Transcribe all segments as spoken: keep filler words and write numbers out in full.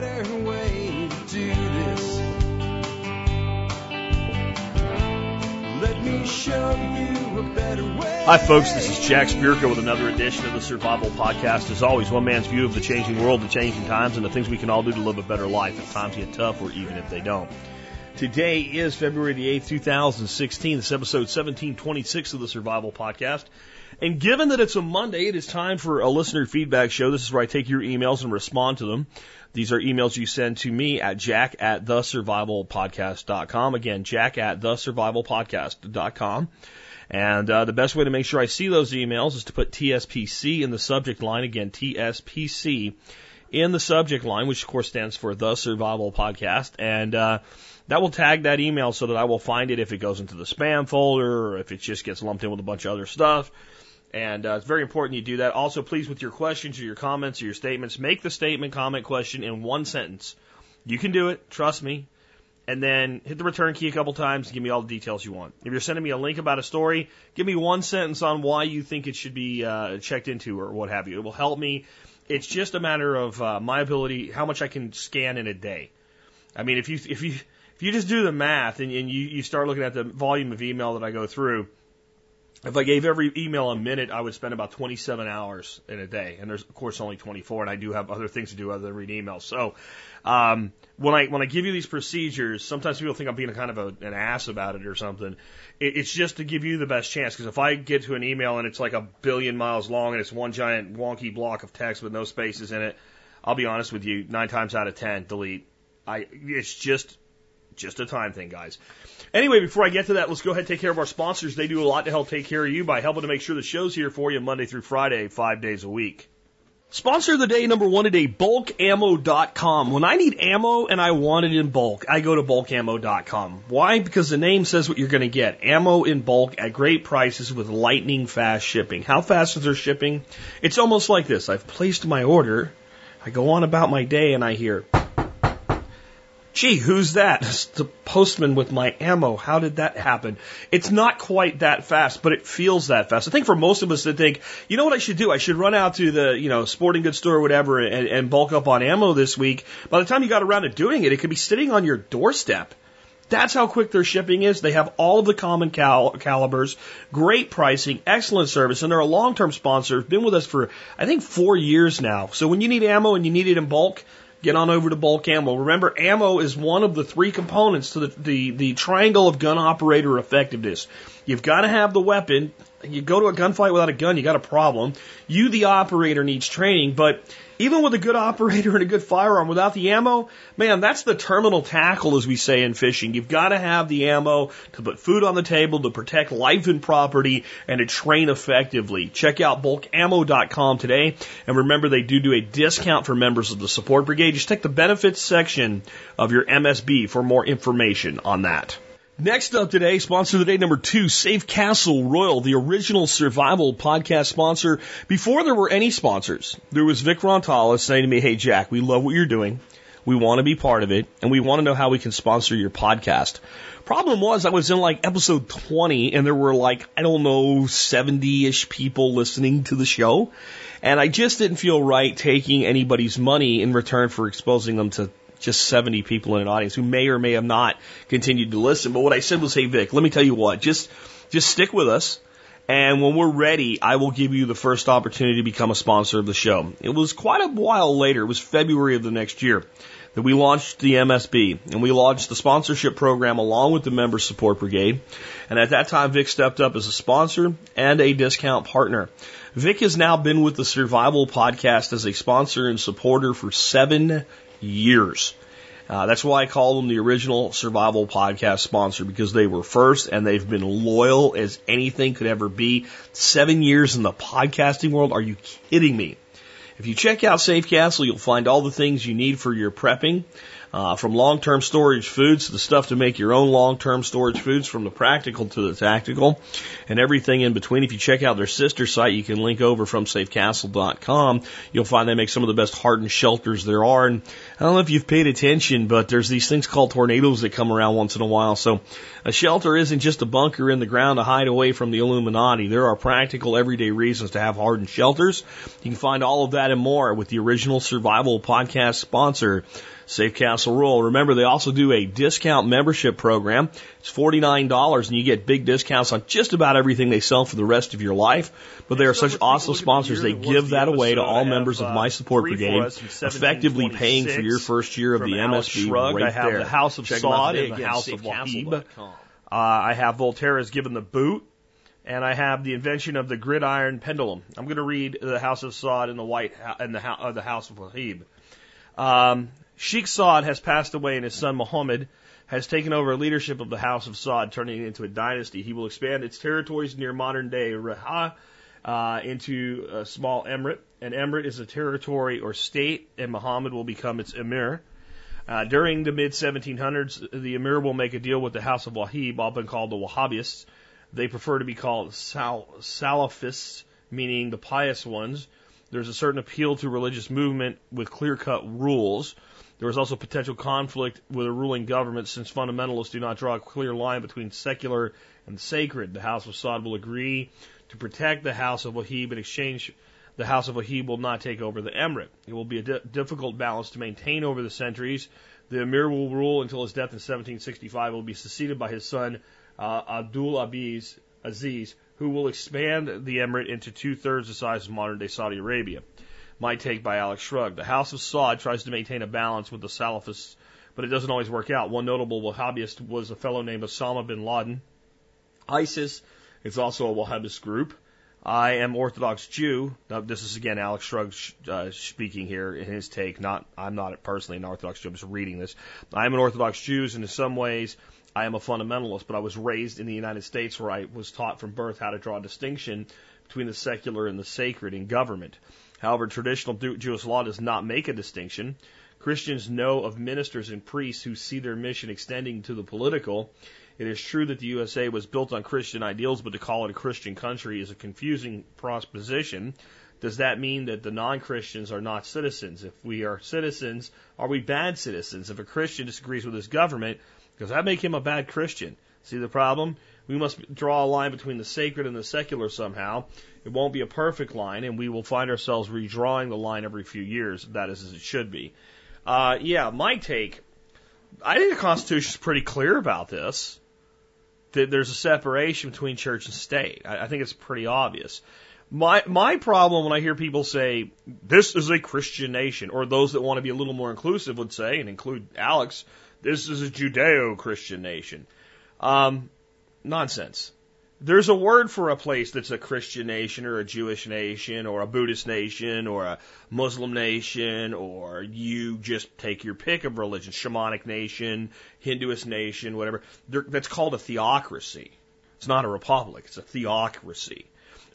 better way to do this. Let me show you a better way. Hi, folks. This is Jack Spirko with another edition of the Survival Podcast. As always, one man's view of the changing world, the changing times, and the things we can all do to live a better life if times get tough or even if they don't. Today is February the eighth, two thousand sixteen. This is episode seventeen twenty-six of the Survival Podcast. And given that it's a Monday, it is time for a listener feedback show. This is where I take your emails and respond to them. These are emails you send to me at jack at the survival podcast dot com. Again, jack at the survival podcast dot com. And uh, the best way to make sure I see those emails is to put T S P C in the subject line. Again, T S P C in the subject line, which of course stands for The Survival Podcast. And uh, that will tag that email so that I will find it if it goes into the spam folder or if it just gets lumped in with a bunch of other stuff. And uh, it's very important you do that. Also, please, with your questions or your comments or your statements, make the statement, comment, question in one sentence. You can do it. Trust me. And then hit the return key a couple times and give me all the details you want. If you're sending me a link about a story, give me one sentence on why you think it should be uh, checked into or what have you. It will help me. It's just a matter of uh, my ability, how much I can scan in a day. I mean, if you if you if you just do the math and, and you, you start looking at the volume of email that I go through, if I gave every email a minute, I would spend about twenty-seven hours in a day. And there's, of course, only twenty-four, and I do have other things to do other than read emails. So um, when I when I give you these procedures, sometimes people think I'm being a kind of a, an ass about it or something. It, it's just to give you the best chance, because if I get to an email and it's like a billion miles long and it's one giant wonky block of text with no spaces in it, I'll be honest with you, nine times out of ten, delete. I It's just... Just a time thing, guys. Anyway, before I get to that, let's go ahead and take care of our sponsors. They do a lot to help take care of you by helping to make sure the show's here for you Monday through Friday, five days a week. Sponsor of the day, number one today, bulk ammo dot com. When I need ammo and I want it in bulk, I go to bulk ammo dot com. Why? Because the name says what you're going to get. Ammo in bulk at great prices with lightning-fast shipping. How fast is their shipping? It's almost like this. I've placed my order. I go on about my day and I hear... Gee, who's that? It's the postman with my ammo. How did that happen? It's not quite that fast, but it feels that fast. I think for most of us that think, you know what I should do? I should run out to the, you know, sporting goods store or whatever and, and bulk up on ammo this week. By the time you got around to doing it, it could be sitting on your doorstep. That's how quick their shipping is. They have all of the common cal- calibers, great pricing, excellent service, and they're a long-term sponsor. Been with us for, I think, four years now. So when you need ammo and you need it in bulk, get on over to Bulk Ammo. Remember, ammo is one of the three components to the, the, the triangle of gun operator effectiveness. You've got to have the weapon. You go to a gunfight without a gun, you got a problem. You, the operator, needs training, but even with a good operator and a good firearm, without the ammo, man, that's the terminal tackle, as we say in fishing. You've got to have the ammo to put food on the table, to protect life and property, and to train effectively. Check out bulk ammo dot com today, and remember they do do a discount for members of the support brigade. Just check the benefits section of your M S B for more information on that. Next up today, sponsor of the day number two, Safe Castle Royal, the original Survival Podcast sponsor. Before there were any sponsors, there was Vic Rontala saying to me, hey, Jack, we love what you're doing. We want to be part of it, and we want to know how we can sponsor your podcast. Problem was, I was in like episode twenty, and there were like, I don't know, seventy-ish people listening to the show. And I just didn't feel right taking anybody's money in return for exposing them to just seventy people in an audience who may or may have not continued to listen. But what I said was, hey, Vic, let me tell you what, just just stick with us, and when we're ready, I will give you the first opportunity to become a sponsor of the show. It was quite a while later, it was February of the next year, that we launched the M S B, and we launched the sponsorship program along with the Member Support Brigade. And at that time, Vic stepped up as a sponsor and a discount partner. Vic has now been with the Survival Podcast as a sponsor and supporter for seven years. Uh, that's why I call them the original Survival Podcast sponsor, because they were first and they've been loyal as anything could ever be. Seven years in the podcasting world? Are you kidding me? If you check out Safe Castle, you'll find all the things you need for your prepping. Uh, from long-term storage foods to the stuff to make your own long-term storage foods, from the practical to the tactical, and everything in between. If you check out their sister site, you can link over from safe castle dot com. You'll find they make some of the best hardened shelters there are. And I don't know if you've paid attention, but there's these things called tornadoes that come around once in a while. So a shelter isn't just a bunker in the ground to hide away from the Illuminati. There are practical, everyday reasons to have hardened shelters. You can find all of that and more with the original Survival Podcast sponsor, Safe Castle Rural. Remember, they also do a discount membership program. It's forty-nine dollars, and you get big discounts on just about everything they sell for the rest of your life. But they are such awesome sponsors. They give that away to all members of my support brigade, effectively paying for your first year of the M S B right there. I have the House of Sod and the House of Wahib. Uh, I have Volterra's Given the Boot, and I have the Invention of the Gridiron Pendulum. I'm going to read the House of Sod and the White and the, uh, the House of Wahib. Um, Sheikh Saud has passed away, and his son Muhammad has taken over leadership of the House of Saud, turning it into a dynasty. He will expand its territories near modern-day Raqqa uh, into a small emirate. An emirate is a territory or state, and Muhammad will become its emir. Uh, during the mid seventeen hundreds, the emir will make a deal with the House of Wahib, often called the Wahhabists. They prefer to be called Sal- Salafists, meaning the pious ones. There's a certain appeal to religious movement with clear-cut rules. There is also potential conflict with a ruling government, since fundamentalists do not draw a clear line between secular and sacred. The House of Saud will agree to protect the House of Wahib. In exchange, the House of Wahib will not take over the emirate. It will be a di- difficult balance to maintain over the centuries. The emir will rule until his death in seventeen sixty-five. He will be succeeded by his son, uh, Abdul Aziz, Aziz, who will expand the emirate into two-thirds the size of modern-day Saudi Arabia. My take by Alex Shrugged. The House of Saud tries to maintain a balance with the Salafists, but it doesn't always work out. One notable Wahhabist was a fellow named Osama bin Laden. ISIS is also a Wahhabist group. I am Orthodox Jew. Now, this is, again, Alex Shrugged uh, speaking here in his take. Not, I'm not personally an Orthodox Jew. I'm just reading this. I am an Orthodox Jew, and in some ways I am a fundamentalist, but I was raised in the United States, where I was taught from birth how to draw a distinction between the secular and the sacred in government. However, traditional Jewish law does not make a distinction. Christians know of ministers and priests who see their mission extending to the political. It is true that the U S A was built on Christian ideals, but to call it a Christian country is a confusing proposition. Does that mean that the non-Christians are not citizens? If we are citizens, are we bad citizens? If a Christian disagrees with his government, does that make him a bad Christian? See the problem? We must draw a line between the sacred and the secular somehow. It won't be a perfect line, and we will find ourselves redrawing the line every few years. That is as it should be. Uh, yeah, my take, I think the Constitution is pretty clear about this, that there's a separation between church and state. I, I think it's pretty obvious. My my problem when I hear people say, this is a Christian nation, or those that want to be a little more inclusive would say, and include Alex, this is a Judeo-Christian nation. Um, nonsense. There's a word for a place that's a Christian nation or a Jewish nation or a Buddhist nation or a Muslim nation, or you just take your pick of religion, shamanic nation, Hinduist nation, whatever. They're, that's called a theocracy. It's not a republic. It's a theocracy.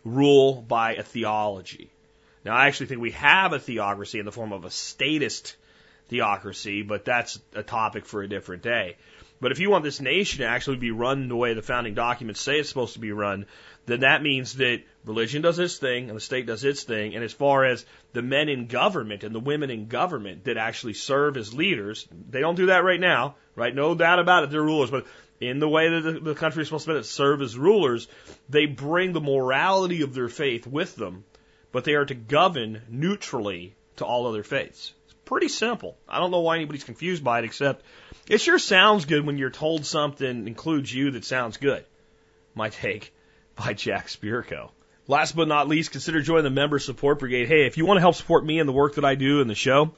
Rule by a theology. Now, I actually think we have a theocracy in the form of a statist theocracy, but that's a topic for a different day. But if you want this nation to actually be run the way the founding documents say it's supposed to be run, then that means that religion does its thing and the state does its thing. And as far as the men in government and the women in government that actually serve as leaders, they don't do that right now, right? No doubt about it, they're rulers. But in the way that the, the country is supposed to serve as rulers, they bring the morality of their faith with them, but they are to govern neutrally to all other faiths. It's pretty simple. I don't know why anybody's confused by it, except it sure sounds good when you're told something includes you that sounds good. My take by Jack Spirko. Last but not least, consider joining the Member Support Brigade. Hey, if you want to help support me and the work that I do in the show,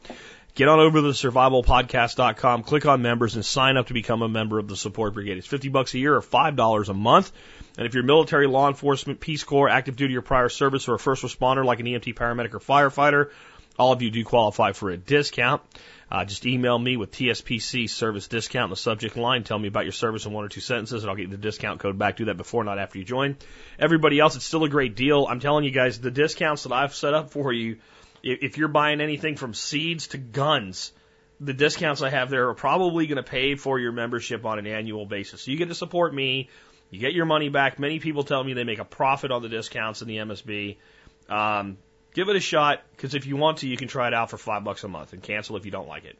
get on over to survival podcast dot com, click on members, and sign up to become a member of the Support Brigade. It's fifty bucks a year or five dollars a month. And if you're military, law enforcement, Peace Corps, active duty or prior service, or a first responder like an E M T, paramedic, or firefighter, all of you do qualify for a discount. Uh, just email me with T S P C service discount in the subject line. Tell me about your service in one or two sentences, and I'll get you the discount code back. Do that before, not after you join. Everybody else, it's still a great deal. I'm telling you guys, the discounts that I've set up for you, if you're buying anything from seeds to guns, the discounts I have there are probably going to pay for your membership on an annual basis. So you get to support me. You get your money back. Many people tell me they make a profit on the discounts in the M S B. Um, give it a shot, because if you want to, you can try it out for five bucks a month and cancel if you don't like it.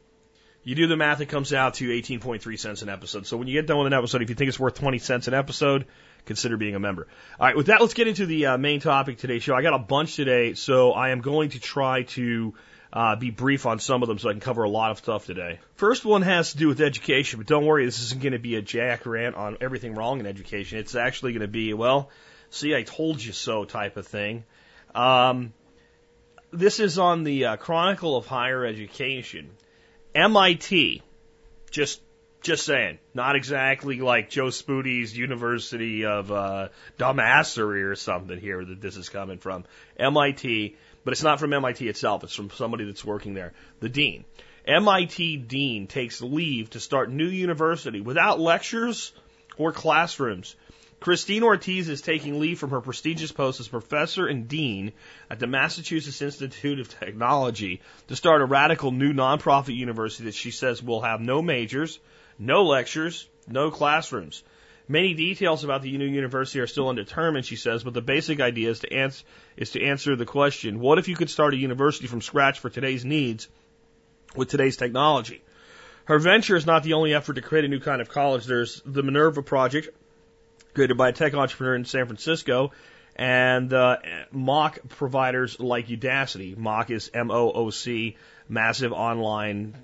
You do the math, it comes out to eighteen point three cents an episode. So when you get done with an episode, if you think it's worth twenty cents an episode, consider being a member. All right, with that, let's get into the uh, main topic of today's show. I got a bunch today, so I am going to try to uh, be brief on some of them so I can cover a lot of stuff today. First one has to do with education, but don't worry, this isn't going to be a Jack rant on everything wrong in education. It's actually going to be, well, see, I told you so type of thing. Um, this is on the uh, Chronicle of Higher Education. M I T, just just saying, not exactly like Joe Spoody's University of uh, Dumbassery or something here that this is coming from. M I T, but it's not from M I T itself. It's from somebody that's working there. The dean. M I T dean takes leave to start new university without lectures or classrooms. Christine Ortiz is taking leave from her prestigious post as professor and dean at the Massachusetts Institute of Technology to start a radical new nonprofit university that she says will have no majors, no lectures, no classrooms. Many details about the new university are still undetermined, she says, but the basic idea is to, ans- is to answer the question, what if you could start a university from scratch for today's needs with today's technology? Her venture is not the only effort to create a new kind of college. There's the Minerva Project, created by a tech entrepreneur in San Francisco, and uh, mock providers like Udacity. Mock is M O O C, massive online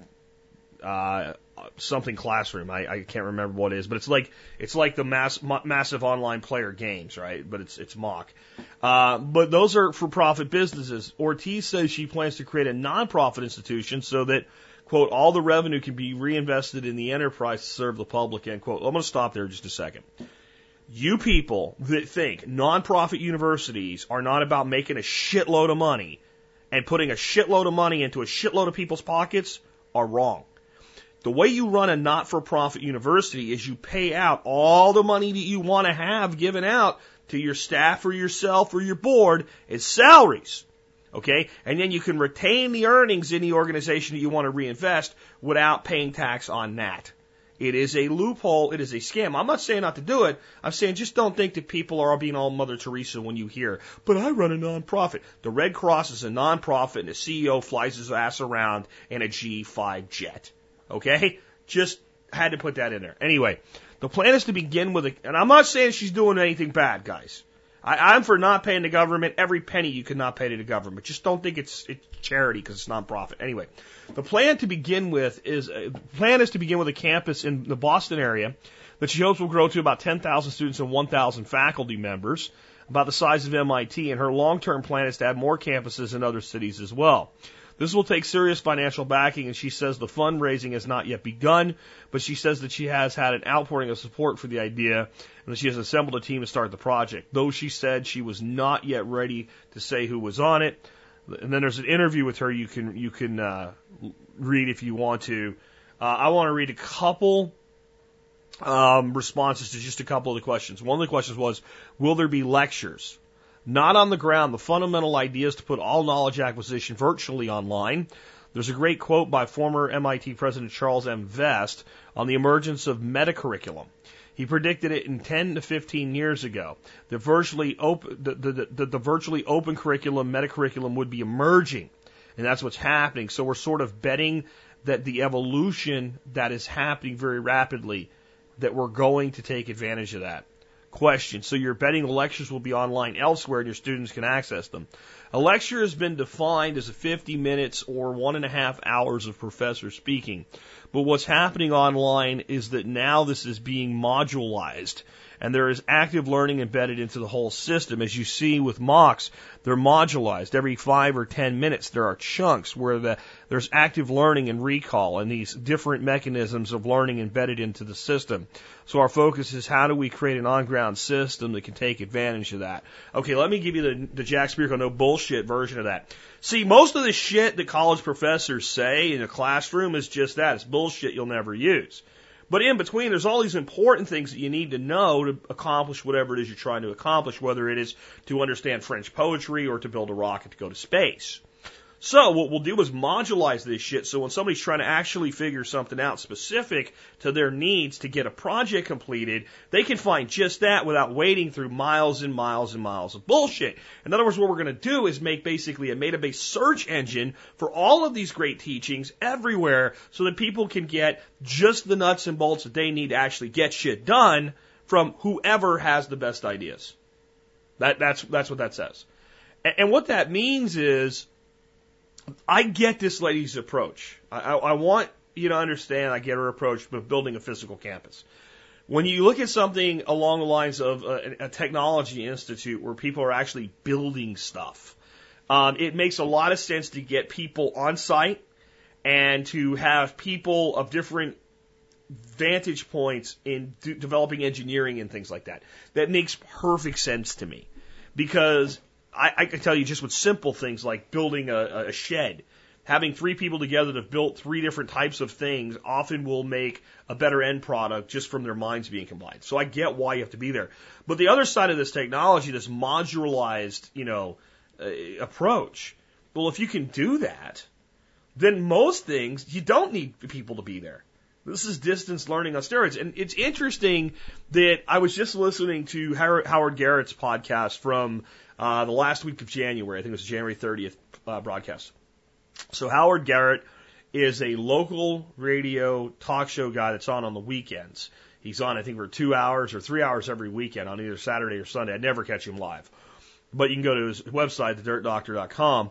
uh, something classroom. I, I can't remember what it is, but it's like it's like the mass, ma- massive online player games, right? But it's it's mock. Uh, but those are for-profit businesses. Ortiz says she plans to create a nonprofit institution so that, quote, all the revenue can be reinvested in the enterprise to serve the public, end quote. I'm going to stop there just a second. You people that think nonprofit universities are not about making a shitload of money and putting a shitload of money into a shitload of people's pockets are wrong. The way you run a not-for-profit university is you pay out all the money that you want to have given out to your staff or yourself or your board as salaries, okay? And then you can retain the earnings in the organization that you want to reinvest without paying tax on that. It is a loophole. It is a scam. I'm not saying not to do it. I'm saying just don't think that people are all being all Mother Teresa when you hear, but I run a nonprofit. The Red Cross is a nonprofit, and the C E O flies his ass around in a G five jet. Okay? Just had to put that in there. Anyway, the plan is to begin with a, and I'm not saying she's doing anything bad, guys. I, I'm for not paying the government every penny you could not pay to the government. Just don't think it's, it's charity because it's nonprofit. Anyway, the plan to begin with is uh, the plan is to begin with a campus in the Boston area that she hopes will grow to about ten thousand students and one thousand faculty members, about the size of M I T. And her long-term plan is to add more campuses in other cities as well. This will take serious financial backing, and she says the fundraising has not yet begun, but she says that she has had an outpouring of support for the idea and that she has assembled a team to start the project, though she said she was not yet ready to say who was on it. And then there's an interview with her you can you can uh, read if you want to. Uh, I want to read a couple um, responses to just a couple of the questions. One of the questions was, will there be lectures? Not on the ground. The fundamental idea is to put all knowledge acquisition virtually online. There's a great quote by former M I T President Charles M. Vest on the emergence of metacurriculum. He predicted it in ten to fifteen years ago. The virtually open, the, the, the, the virtually open curriculum, metacurriculum would be emerging, and that's what's happening. So we're sort of betting that the evolution that is happening very rapidly, that we're going to take advantage of that. Question. So you're betting lectures will be online elsewhere and your students can access them. A lecture has been defined as fifty minutes or one and a half hours of professor speaking. But what's happening online is that now this is being modularized, and there is active learning embedded into the whole system. As you see with mocks, they're modularized. Every five or ten minutes, there are chunks where the, there's active learning and recall and these different mechanisms of learning embedded into the system. So our focus is how do we create an on-ground system that can take advantage of that? Okay, let me give you the, the Jack Spirko no bullshit version of that. See, most of the shit that college professors say in a classroom is just that. It's bullshit you'll never use. But in between, there's all these important things that you need to know to accomplish whatever it is you're trying to accomplish, whether it is to understand French poetry or to build a rocket to go to space. So what we'll do is modularize this shit so when somebody's trying to actually figure something out specific to their needs to get a project completed, they can find just that without wading through miles and miles and miles of bullshit. In other words, what we're going to do is make basically a database search engine for all of these great teachings everywhere so that people can get just the nuts and bolts that they need to actually get shit done from whoever has the best ideas. That, that's, that's what that says. And, and what that means is I get this lady's approach. I, I, I want you to understand I get her approach of building a physical campus. When you look at something along the lines of a, a technology institute where people are actually building stuff, um, it makes a lot of sense to get people on site and to have people of different vantage points in de- developing engineering and things like that. That makes perfect sense to me because I, I can tell you just with simple things like building a, a shed, having three people together that have built three different types of things often will make a better end product just from their minds being combined. So I get why you have to be there. But the other side of this technology, this modularized, you know, uh, approach, well, if you can do that, then most things, you don't need people to be there. This is distance learning on steroids. And it's interesting that I was just listening to Howard Garrett's podcast from uh, the last week of January. I think it was January thirtieth uh, broadcast. So Howard Garrett is a local radio talk show guy that's on on the weekends. He's on, I think, for two hours or three hours every weekend on either Saturday or Sunday. I never catch him live. But you can go to his website, the dirt doctor dot com.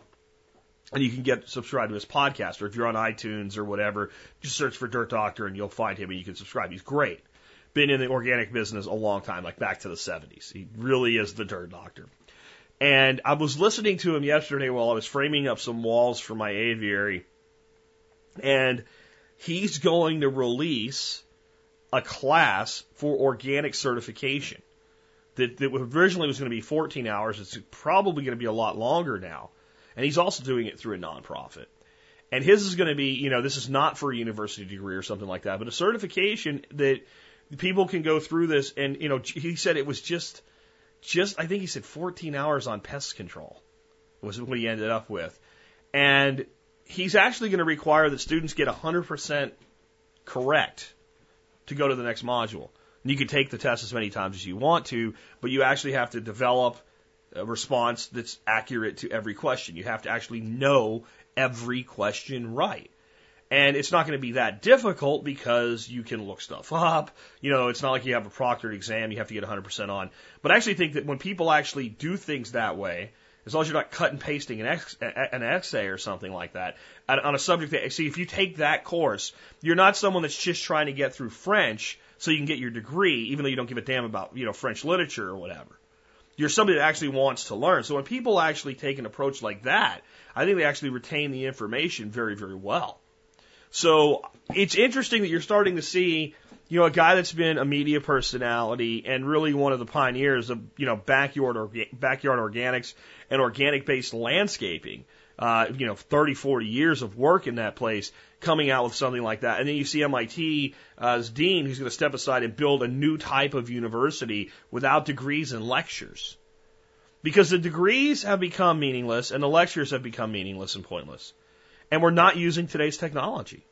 And you can get subscribed to his podcast, or if you're on iTunes or whatever, just search for Dirt Doctor and you'll find him and you can subscribe. He's great. Been in the organic business a long time, like back to the seventies. He really is the Dirt Doctor. And I was listening to him yesterday while I was framing up some walls for my aviary. And he's going to release a class for organic certification that, that originally was going to be fourteen hours. It's probably going to be a lot longer now. And he's also doing it through a nonprofit. And his is going to be, you know, this is not for a university degree or something like that, but a certification that people can go through this. And, you know, he said it was just, just I think he said fourteen hours on pest control was what he ended up with. And he's actually going to require that students get one hundred percent correct to go to the next module. And you can take the test as many times as you want to, but you actually have to develop a response that's accurate to every question. You have to actually know every question right. And it's not going to be that difficult because you can look stuff up. You know, it's not like you have a proctored exam you have to get one hundred percent on. But I actually think that when people actually do things that way, as long as you're not cut and pasting an, ex- an essay or something like that, on a subject that, see, if you take that course, you're not someone that's just trying to get through French so you can get your degree, even though you don't give a damn about, you know, French literature or whatever. You're somebody that actually wants to learn. So when people actually take an approach like that, I think they actually retain the information very, very well. So it's interesting that you're starting to see, you know, a guy that's been a media personality and really one of the pioneers of, you know, backyard or backyard organics and organic-based landscaping. Uh, you know, thirty, forty years of work in that place coming out with something like that. And then you see M I T's dean who's going to step aside and build a new type of university without degrees and lectures. Because the degrees have become meaningless and the lectures have become meaningless and pointless. And we're not using today's technology.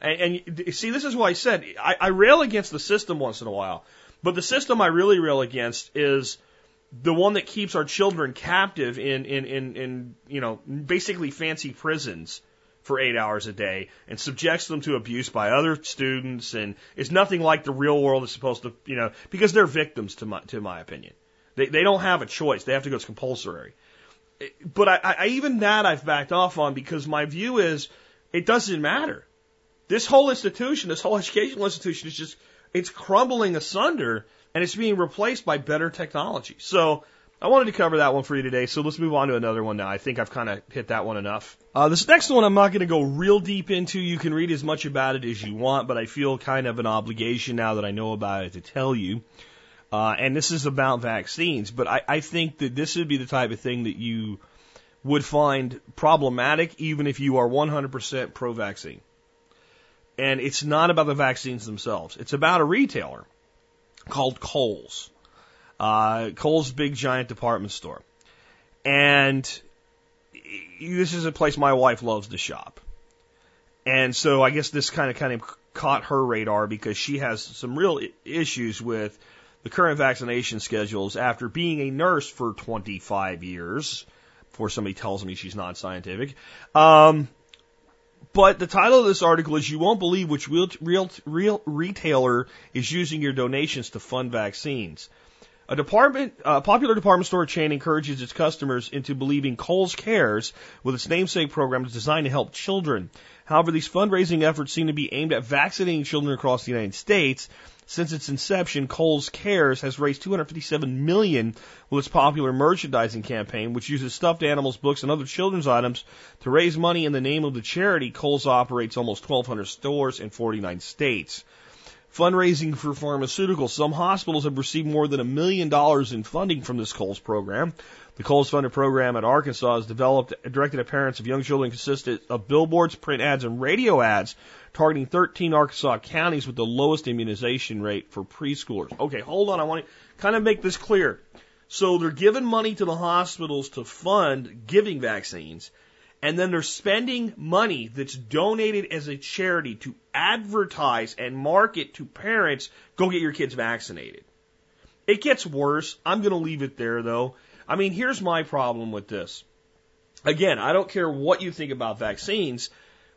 And, and see, this is why I said I, I rail against the system once in a while. But the system I really rail against is the one that keeps our children captive in, in, in, in, you know, basically fancy prisons for eight hours a day and subjects them to abuse by other students. And it's nothing like the real world is supposed to, you know, because they're victims to my, to my opinion. They, they don't have a choice. They have to go. It's compulsory. But I, I, even that I've backed off on because my view is it doesn't matter. This whole institution, this whole educational institution is just, it's crumbling asunder. And it's being replaced by better technology. So I wanted to cover that one for you today. So let's move on to another one now. I think I've kind of hit that one enough. Uh, this next one I'm not going to go real deep into. You can read as much about it as you want, but I feel kind of an obligation now that I know about it to tell you. Uh, and this is about vaccines. But I, I think that this would be the type of thing that you would find problematic even if you are one hundred percent pro-vaccine. And it's not about the vaccines themselves. It's about a retailer called Kohl's, uh, Kohl's big giant department store. And this is a place my wife loves to shop. And so I guess this kind of kind of caught her radar because she has some real issues with the current vaccination schedules after being a nurse for twenty-five years, before somebody tells me she's not scientific. Um, but the title of this article is, "You Won't Believe Which Real, real, real Retailer is Using Your Donations to Fund Vaccines." A department, a popular department store chain encourages its customers into believing Kohl's Cares, with its namesake program, is designed to help children. However, these fundraising efforts seem to be aimed at vaccinating children across the United States. Since its inception, Kohl's Cares has raised two hundred fifty-seven million dollars with its popular merchandising campaign, which uses stuffed animals, books, and other children's items to raise money in the name of the charity. Kohl's operates almost twelve hundred stores in forty-nine states. Fundraising for pharmaceuticals. Some hospitals have received more than a million dollars in funding from this Kohl's program. The Kohl's funded program at Arkansas is developed, directed at parents of young children, consisted of billboards, print ads, and radio ads, targeting thirteen Arkansas counties with the lowest immunization rate for preschoolers. Okay, hold on. I want to kind of make this clear. So they're giving money to the hospitals to fund giving vaccines, and then they're spending money that's donated as a charity to advertise and market to parents, go get your kids vaccinated. It gets worse. I'm going to leave it there, though. I mean, here's my problem with this. Again, I don't care what you think about vaccines.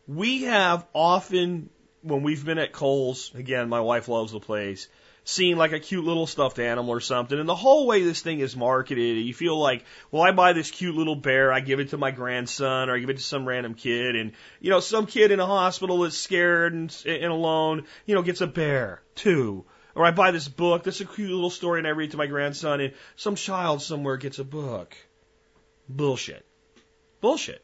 We have often, when we've been at Kohl's, again, my wife loves the place, seeing like a cute little stuffed animal or something. And the whole way this thing is marketed, you feel like, well, I buy this cute little bear, I give it to my grandson, or I give it to some random kid. And, you know, some kid in a hospital that's scared and, and alone, you know, gets a bear, too. Or I buy this book, that's a cute little story, and I read it to my grandson, and some child somewhere gets a book. Bullshit. Bullshit.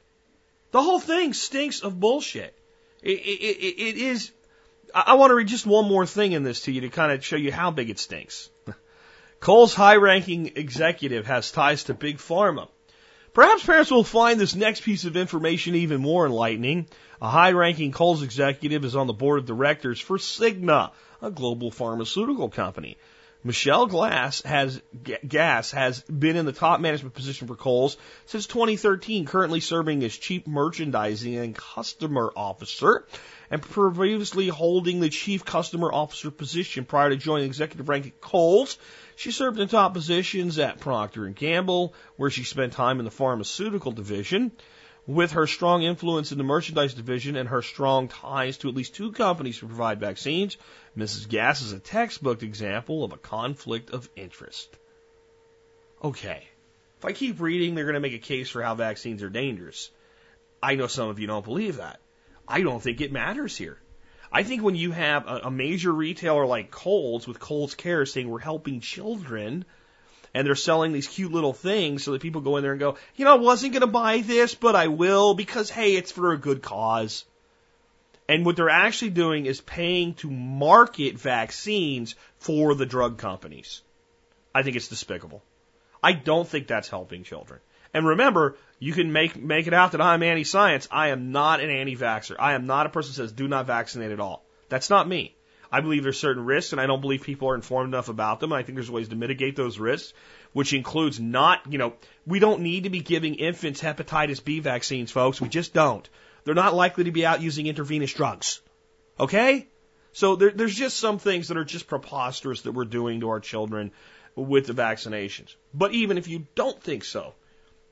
The whole thing stinks of bullshit. It, it, it, it is... I want to read just one more thing in this to you to kind of show you how big it stinks. Kohl's high-ranking executive has ties to Big Pharma. Perhaps parents will find this next piece of information even more enlightening. A high-ranking Kohl's executive is on the board of directors for Cigna, a global pharmaceutical company. Michelle Gass has, Gass has been in the top management position for Kohl's since twenty thirteen, currently serving as Chief Merchandising and Customer Officer, and previously holding the Chief Customer Officer position prior to joining executive rank at Kohl's. She served in top positions at Procter and Gamble, where she spent time in the pharmaceutical division. With her strong influence in the merchandise division and her strong ties to at least two companies who provide vaccines, Missus Gass is a textbook example of a conflict of interest. Okay. If I keep reading, they're going to make a case for how vaccines are dangerous. I know some of you don't believe that. I don't think it matters here. I think when you have a, a major retailer like Kohl's with Kohl's Care saying we're helping children, and they're selling these cute little things so that people go in there and go, you know, I wasn't going to buy this, but I will because, hey, it's for a good cause. And what they're actually doing is paying to market vaccines for the drug companies. I think it's despicable. I don't think that's helping children. And remember, you can make make it out that I'm anti-science. I am not an anti-vaxxer. I am not a person who says do not vaccinate at all. That's not me. I believe there's certain risks, and I don't believe people are informed enough about them. I think there's ways to mitigate those risks, which includes not, you know, we don't need to be giving infants hepatitis B vaccines, folks. We just don't. They're not likely to be out using intravenous drugs. Okay? So there, there's just some things that are just preposterous that we're doing to our children with the vaccinations. But even if you don't think so,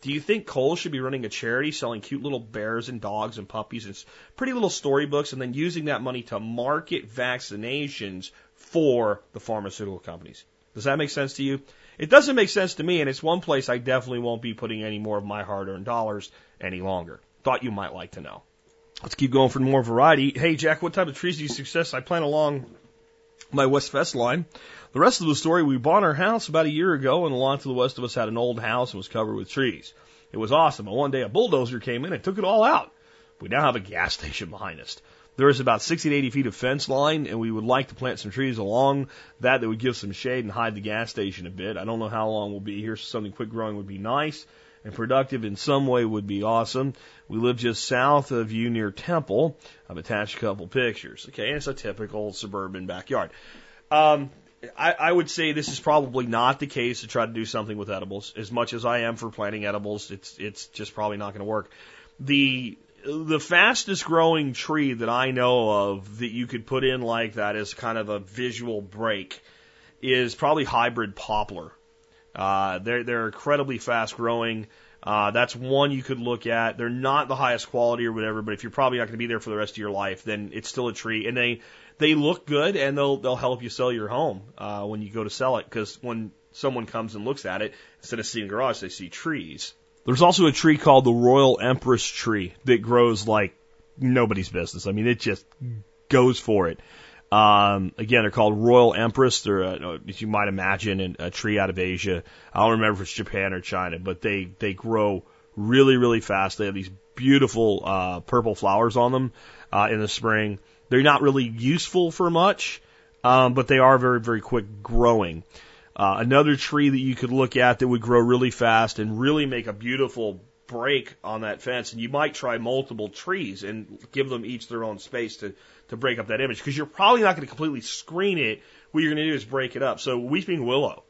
do you think Kohl's should be running a charity selling cute little bears and dogs and puppies and pretty little storybooks and then using that money to market vaccinations for the pharmaceutical companies? Does that make sense to you? It doesn't make sense to me, and it's one place I definitely won't be putting any more of my hard-earned dollars any longer. Thought you might like to know. Let's keep going for more variety. Hey, Jack, what type of trees do you suggest I plant along my West Fest line? The rest of the story, we bought our house about a year ago, and the lot to the west of us had an old house and was covered with trees. It was awesome, and one day a bulldozer came in and took it all out. We now have a gas station behind us. There is about sixty to eighty feet of fence line, and we would like to plant some trees along that that would give some shade and hide the gas station a bit. I don't know how long we'll be here, so something quick growing would be nice, and productive in some way would be awesome. We live just south of you near Temple. I've attached a couple pictures. Okay, and it's a typical suburban backyard. Um... I, I would say this is probably not the case to try to do something with edibles. As much as I am for planting edibles, it's it's just probably not going to work. The the fastest growing tree that I know of that you could put in like that as kind of a visual break is probably hybrid poplar. Uh, they're they're incredibly fast growing. Uh, that's one you could look at. They're not the highest quality or whatever, but if you're probably not going to be there for the rest of your life, then it's still a tree. And they, they look good, and they'll they'll help you sell your home uh, when you go to sell it, because when someone comes and looks at it, instead of seeing a garage, they see trees. There's also a tree called the Royal Empress tree that grows like nobody's business. I mean, it just goes for it. Um, again, they're called Royal Empress. They're, uh, as you might imagine, a tree out of Asia. I don't remember if it's Japan or China, but they, they grow really, really fast. They have these beautiful, uh, purple flowers on them, uh, in the spring. They're not really useful for much, um, but they are very, very quick growing. Uh, another tree that you could look at that would grow really fast and really make a beautiful break on that fence, and you might try multiple trees and give them each their own space to to break up that image, because you're probably not going to completely screen it. What you're going to do is break it up. So weeping willow.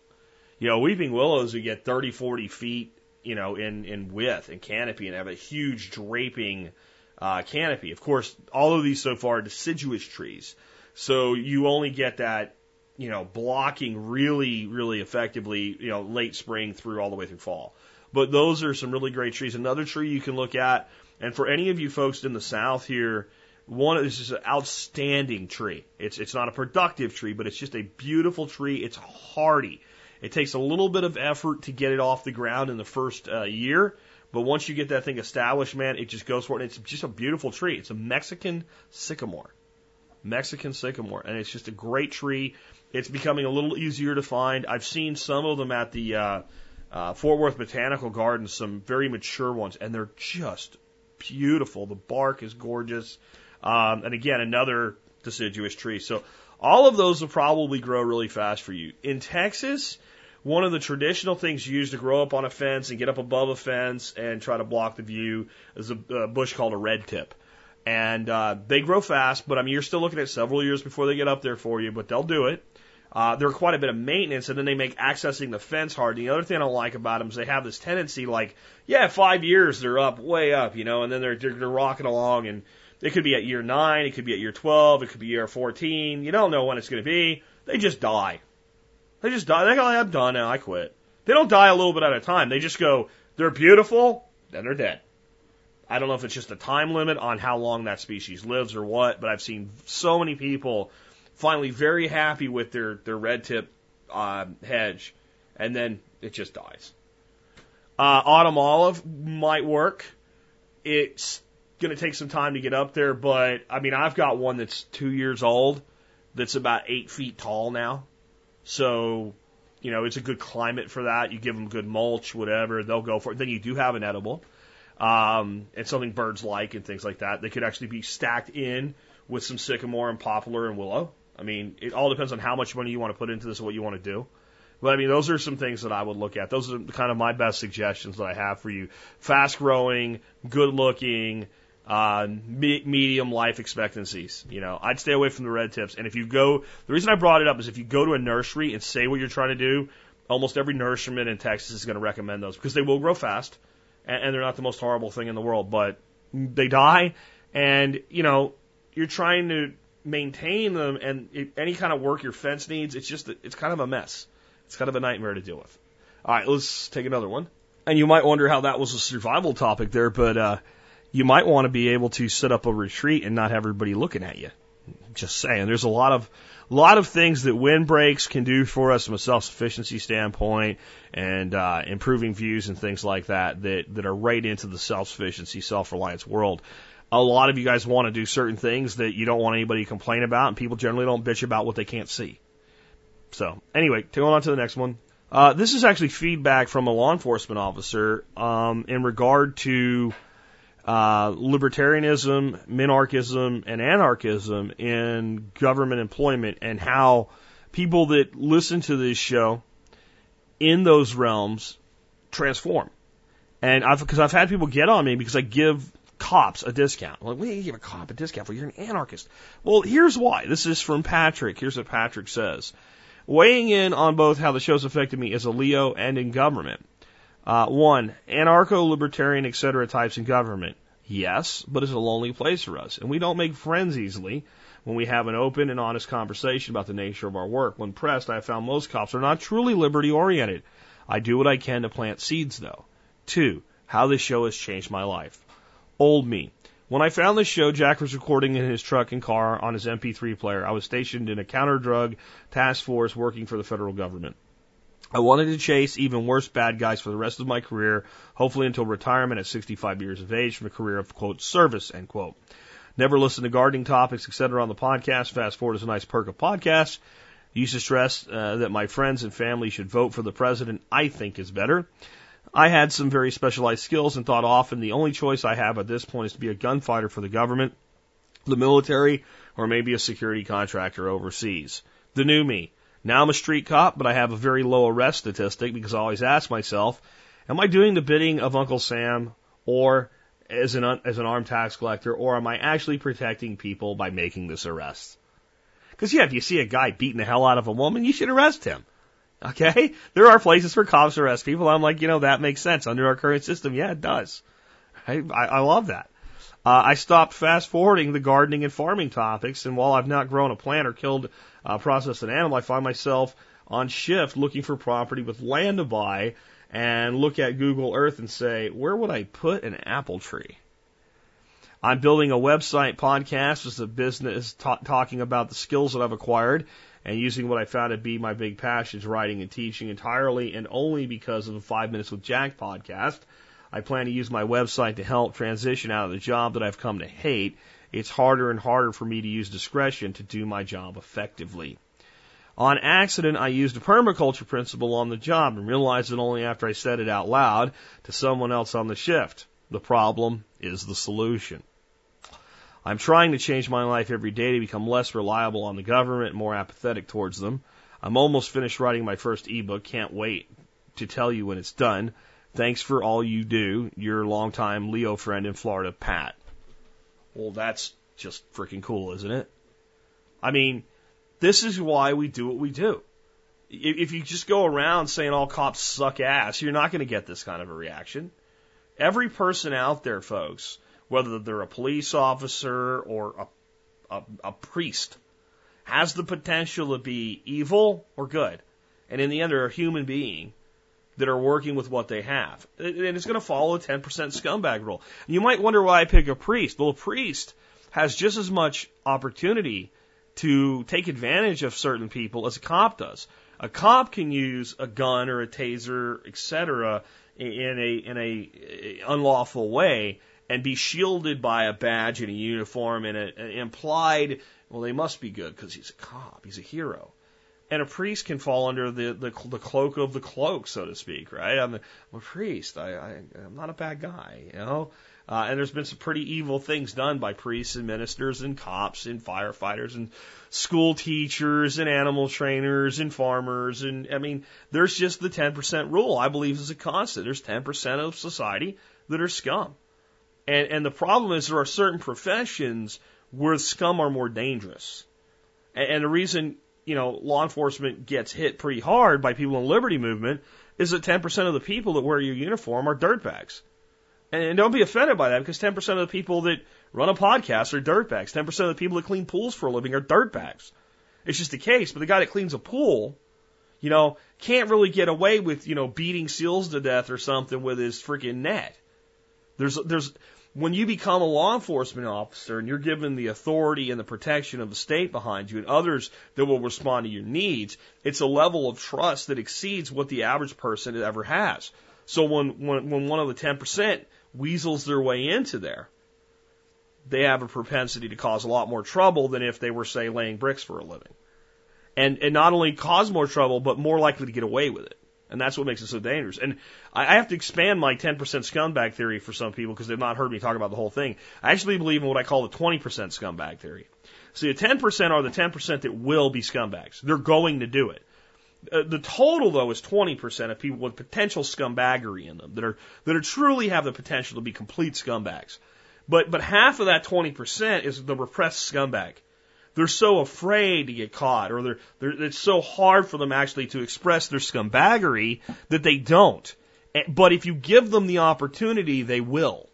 You know, weeping willows will get thirty, forty feet, you know, in, in width and canopy, and have a huge draping uh, canopy. Of course, all of these so far are deciduous trees. So you only get that, you know, blocking really, really effectively, you know, late spring through all the way through fall. But those are some really great trees. Another tree you can look at, and for any of you folks in the South here, one, this is an outstanding tree. It's it's not a productive tree, but it's just a beautiful tree. It's hardy. It takes a little bit of effort to get it off the ground in the first uh, year, but once you get that thing established, man, it just goes for it. It's just a beautiful tree. It's a Mexican sycamore. Mexican sycamore. And it's just a great tree. It's becoming a little easier to find. I've seen some of them at the uh, uh, Fort Worth Botanical Gardens, some very mature ones, and they're just beautiful. The bark is gorgeous. Um, and again, another deciduous tree. So all of those will probably grow really fast for you. In Texas, one of the traditional things you use to grow up on a fence and get up above a fence and try to block the view is a, a bush called a red tip. And uh, they grow fast, but I mean, you're still looking at several years before they get up there for you, but they'll do it. Uh, they're quite a bit of maintenance, and then they make accessing the fence hard. And the other thing I don't like about them is they have this tendency, like, yeah, five years, they're up, way up, you know, and then they're they're, they're rocking along, and it could be at year nine, it could be at year twelve, it could be year fourteen. You don't know when it's going to be. They just die. They just die. They go, I'm done now, I quit. They don't die a little bit at a time. They just go, they're beautiful, then they're dead. I don't know if it's just a time limit on how long that species lives or what, but I've seen so many people finally very happy with their, their red tip uh, hedge, and then it just dies. Uh, autumn olive might work. It's going to take some time to get up there, but I mean, I've got one that's two years old that's about eight feet tall now. So, you know, it's a good climate for that. You give them good mulch, whatever, they'll go for it. Then you do have an edible. Um, it's something birds like and things like that. They could actually be stacked in with some sycamore and poplar and willow. I mean, it all depends on how much money you want to put into this and what you want to do. But I mean, those are some things that I would look at. Those are kind of my best suggestions that I have for you. Fast growing, good looking, Uh, me- medium life expectancies. You know, I'd stay away from the red tips. And if you go, the reason I brought it up is if you go to a nursery and say what you're trying to do, almost every nurseryman in Texas is going to recommend those, because they will grow fast, and, and they're not the most horrible thing in the world, but they die. And, you know, you're trying to maintain them, and it, any kind of work your fence needs, it's just, it's kind of a mess. It's kind of a nightmare to deal with. All right, let's take another one. And you might wonder how that was a survival topic there, but, uh, you might want to be able to set up a retreat and not have everybody looking at you. Just saying. There's a lot of, lot of things that windbreaks can do for us from a self-sufficiency standpoint, and uh, improving views and things like that, that, that are right into the self-sufficiency, self-reliance world. A lot of you guys want to do certain things that you don't want anybody to complain about, and people generally don't bitch about what they can't see. So anyway, going on to the next one. Uh, this is actually feedback from a law enforcement officer um, in regard to Uh, libertarianism, minarchism, and anarchism in government employment, and how people that listen to this show in those realms transform. And I've, because I've had people get on me because I give cops a discount. I'm like, well, you give a cop a discount? Well, you're an anarchist. Well, here's why. This is from Patrick. Here's what Patrick says. Weighing in on both how the show's affected me as a Leo and in government. Uh, one, anarcho-libertarian, et cetera types in government. Yes, but it's a lonely place for us, and we don't make friends easily when we have an open and honest conversation about the nature of our work. When pressed, I have found most cops are not truly liberty-oriented. I do what I can to plant seeds, though. Two, how this show has changed my life. Old me. When I found this show, Jack was recording in his truck and car on his M P three player. I was stationed in a counter-drug task force working for the federal government. I wanted to chase even worse bad guys for the rest of my career, hopefully until retirement at sixty-five years of age from a career of, quote, service, end quote. Never listened to gardening topics, et cetera on the podcast. Fast forward is a nice perk of podcasts. Used to stress uh, that my friends and family should vote for the president I think is better. I had some very specialized skills and thought often the only choice I have at this point is to be a gunfighter for the government, the military, or maybe a security contractor overseas. The new me. Now I'm a street cop, but I have a very low arrest statistic because I always ask myself, am I doing the bidding of Uncle Sam or as an un- as an armed tax collector, or am I actually protecting people by making this arrest? Because, yeah, if you see a guy beating the hell out of a woman, you should arrest him, okay? There are places for cops to arrest people. I'm like, you know, that makes sense. Under our current system, yeah, it does. I, I, I love that. Uh, I stopped fast-forwarding the gardening and farming topics, and while I've not grown a plant or killed uh, processed an animal, I find myself on shift looking for property with land to buy and look at Google Earth and say, where would I put an apple tree? I'm building a website podcast as a business t- talking about the skills that I've acquired and using what I found to be my big passions, writing and teaching entirely and only because of the Five Minutes with Jack podcast. I plan to use my website to help transition out of the job that I've come to hate. It's harder and harder for me to use discretion to do my job effectively. On accident, I used a permaculture principle on the job and realized it only after I said it out loud to someone else on the shift. The problem is the solution. I'm trying to change my life every day to become less reliable on the government, more apathetic towards them. I'm almost finished writing my first ebook. Can't wait to tell you when it's done. Thanks for all you do. Your longtime Leo friend in Florida, Pat. Well, that's just freaking cool, isn't it? I mean, this is why we do what we do. If you just go around saying all cops suck ass, you're not going to get this kind of a reaction. Every person out there, folks, whether they're a police officer or a, a, a priest, has the potential to be evil or good. And in the end, they're a human being that are working with what they have. And it's going to follow a ten percent scumbag rule. And you might wonder why I pick a priest. Well, a priest has just as much opportunity to take advantage of certain people as a cop does. A cop can use a gun or a taser, et cetera, in a in a unlawful way and be shielded by a badge and a uniform and a, an implied, well, they must be good because he's a cop, he's a hero. And a priest can fall under the, the, the cloak of the cloak, so to speak, right? I'm, the, I'm a priest. I, I, I'm not a bad guy, you know? Uh, and there's been some pretty evil things done by priests and ministers and cops and firefighters and school teachers and animal trainers and farmers. And, I mean, there's just the ten percent rule, I believe, is a constant. There's ten percent of society that are scum. And, and the problem is there are certain professions where scum are more dangerous. And, and the reason, you know, law enforcement gets hit pretty hard by people in the liberty movement is that ten percent of the people that wear your uniform are dirtbags. And don't be offended by that because ten percent of the people that run a podcast are dirtbags. ten percent of the people that clean pools for a living are dirtbags. It's just the case. But the guy that cleans a pool, you know, can't really get away with, you know, beating seals to death or something with his freaking net. There's, there's, when you become a law enforcement officer and you're given the authority and the protection of the state behind you and others that will respond to your needs, it's a level of trust that exceeds what the average person ever has. So when, when, when one of the ten percent weasels their way into there, they have a propensity to cause a lot more trouble than if they were, say, laying bricks for a living. And, and not only cause more trouble, but more likely to get away with it. And that's what makes it so dangerous. And I have to expand my ten percent scumbag theory for some people because they've not heard me talk about the whole thing. I actually believe in what I call the twenty percent scumbag theory. See, the ten percent are the ten percent that will be scumbags. They're going to do it. Uh, the total, though, is twenty percent of people with potential scumbaggery in them that are that are truly have the potential to be complete scumbags. But but half of that twenty percent is the repressed scumbag. They're so afraid to get caught, or they're, they're, it's so hard for them actually to express their scumbaggery that they don't. But if you give them the opportunity, they will.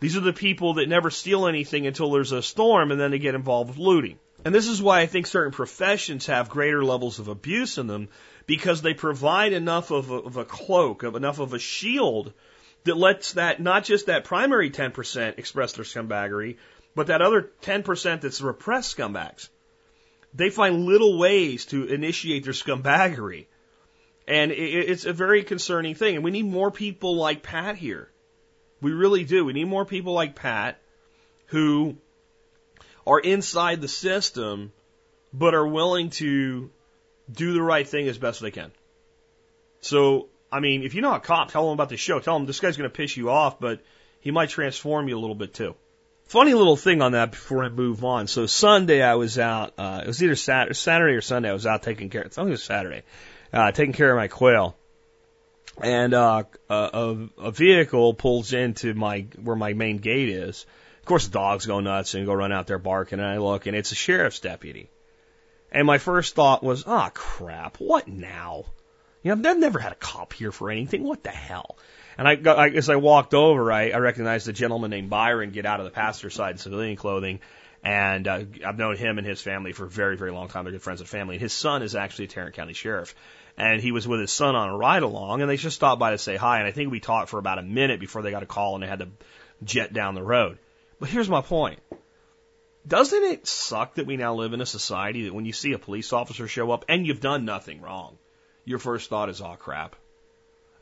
These are the people that never steal anything until there's a storm, and then they get involved with looting. And this is why I think certain professions have greater levels of abuse in them, because they provide enough of a, of a cloak, of enough of a shield that lets that, not just that primary ten percent express their scumbaggery, but that other ten percent that's repressed scumbags. They find little ways to initiate their scumbaggery. And it's a very concerning thing. And we need more people like Pat here. We really do. We need more people like Pat who are inside the system but are willing to do the right thing as best they can. So, I mean, if you're not a cop, tell them about this show. Tell them this guy's going to piss you off, but he might transform you a little bit too. Funny little thing on that before I move on. So Sunday I was out. Uh, it was either Saturday, Saturday or Sunday I was out taking care of. I think it was Saturday. Uh, taking care of my quail. And uh, a, a vehicle pulls into my where my main gate is. Of course, the dogs go nuts and go run out there barking. And I look, and it's a sheriff's deputy. And my first thought was, "Ah, crap! What now? You know, I've never had a cop here for anything. What the hell?" And I, I as I walked over, I, I recognized a gentleman named Byron get out of the passenger side in civilian clothing. And uh, I've known him and his family for a very, very long time. They're good friends and family. His son is actually a Tarrant County sheriff. And he was with his son on a ride-along, and they just stopped by to say hi. And I think we talked for about a minute before they got a call and they had to jet down the road. But here's my point. Doesn't it suck that we now live in a society that when you see a police officer show up and you've done nothing wrong, your first thought is, oh, crap,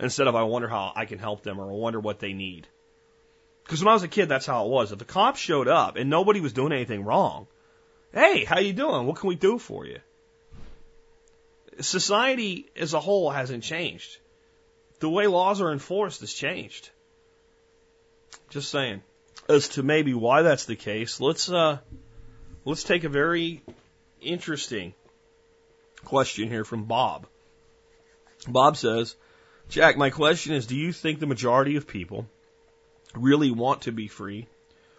instead of I wonder how I can help them or I wonder what they need? Because when I was a kid, that's how it was. If the cop showed up and nobody was doing anything wrong, hey, how you doing? What can we do for you? Society as a whole hasn't changed. The way laws are enforced has changed. Just saying. As to maybe why that's the case, let's uh, let's take a very interesting question here from Bob. Bob says, Jack, my question is, do you think the majority of people really want to be free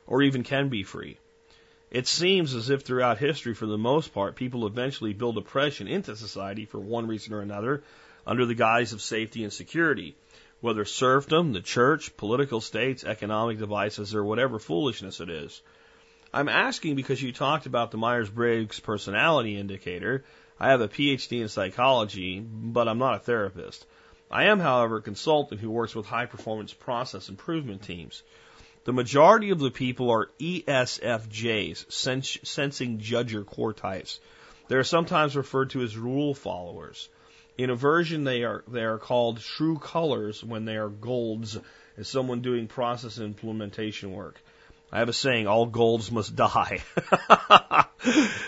or even can be free? It seems as if throughout history, for the most part, people eventually build oppression into society for one reason or another under the guise of safety and security, whether serfdom, the church, political states, economic devices, or whatever foolishness it is. I'm asking because you talked about the Myers-Briggs personality indicator. I have a P H D in psychology, but I'm not a therapist. I am, however, a consultant who works with high-performance process improvement teams. The majority of the people are E S F Js, sens- sensing judger core types. They are sometimes referred to as rule followers. In aversion, they are they are called true colors when they are golds, as someone doing process implementation work. I have a saying: all golds must die.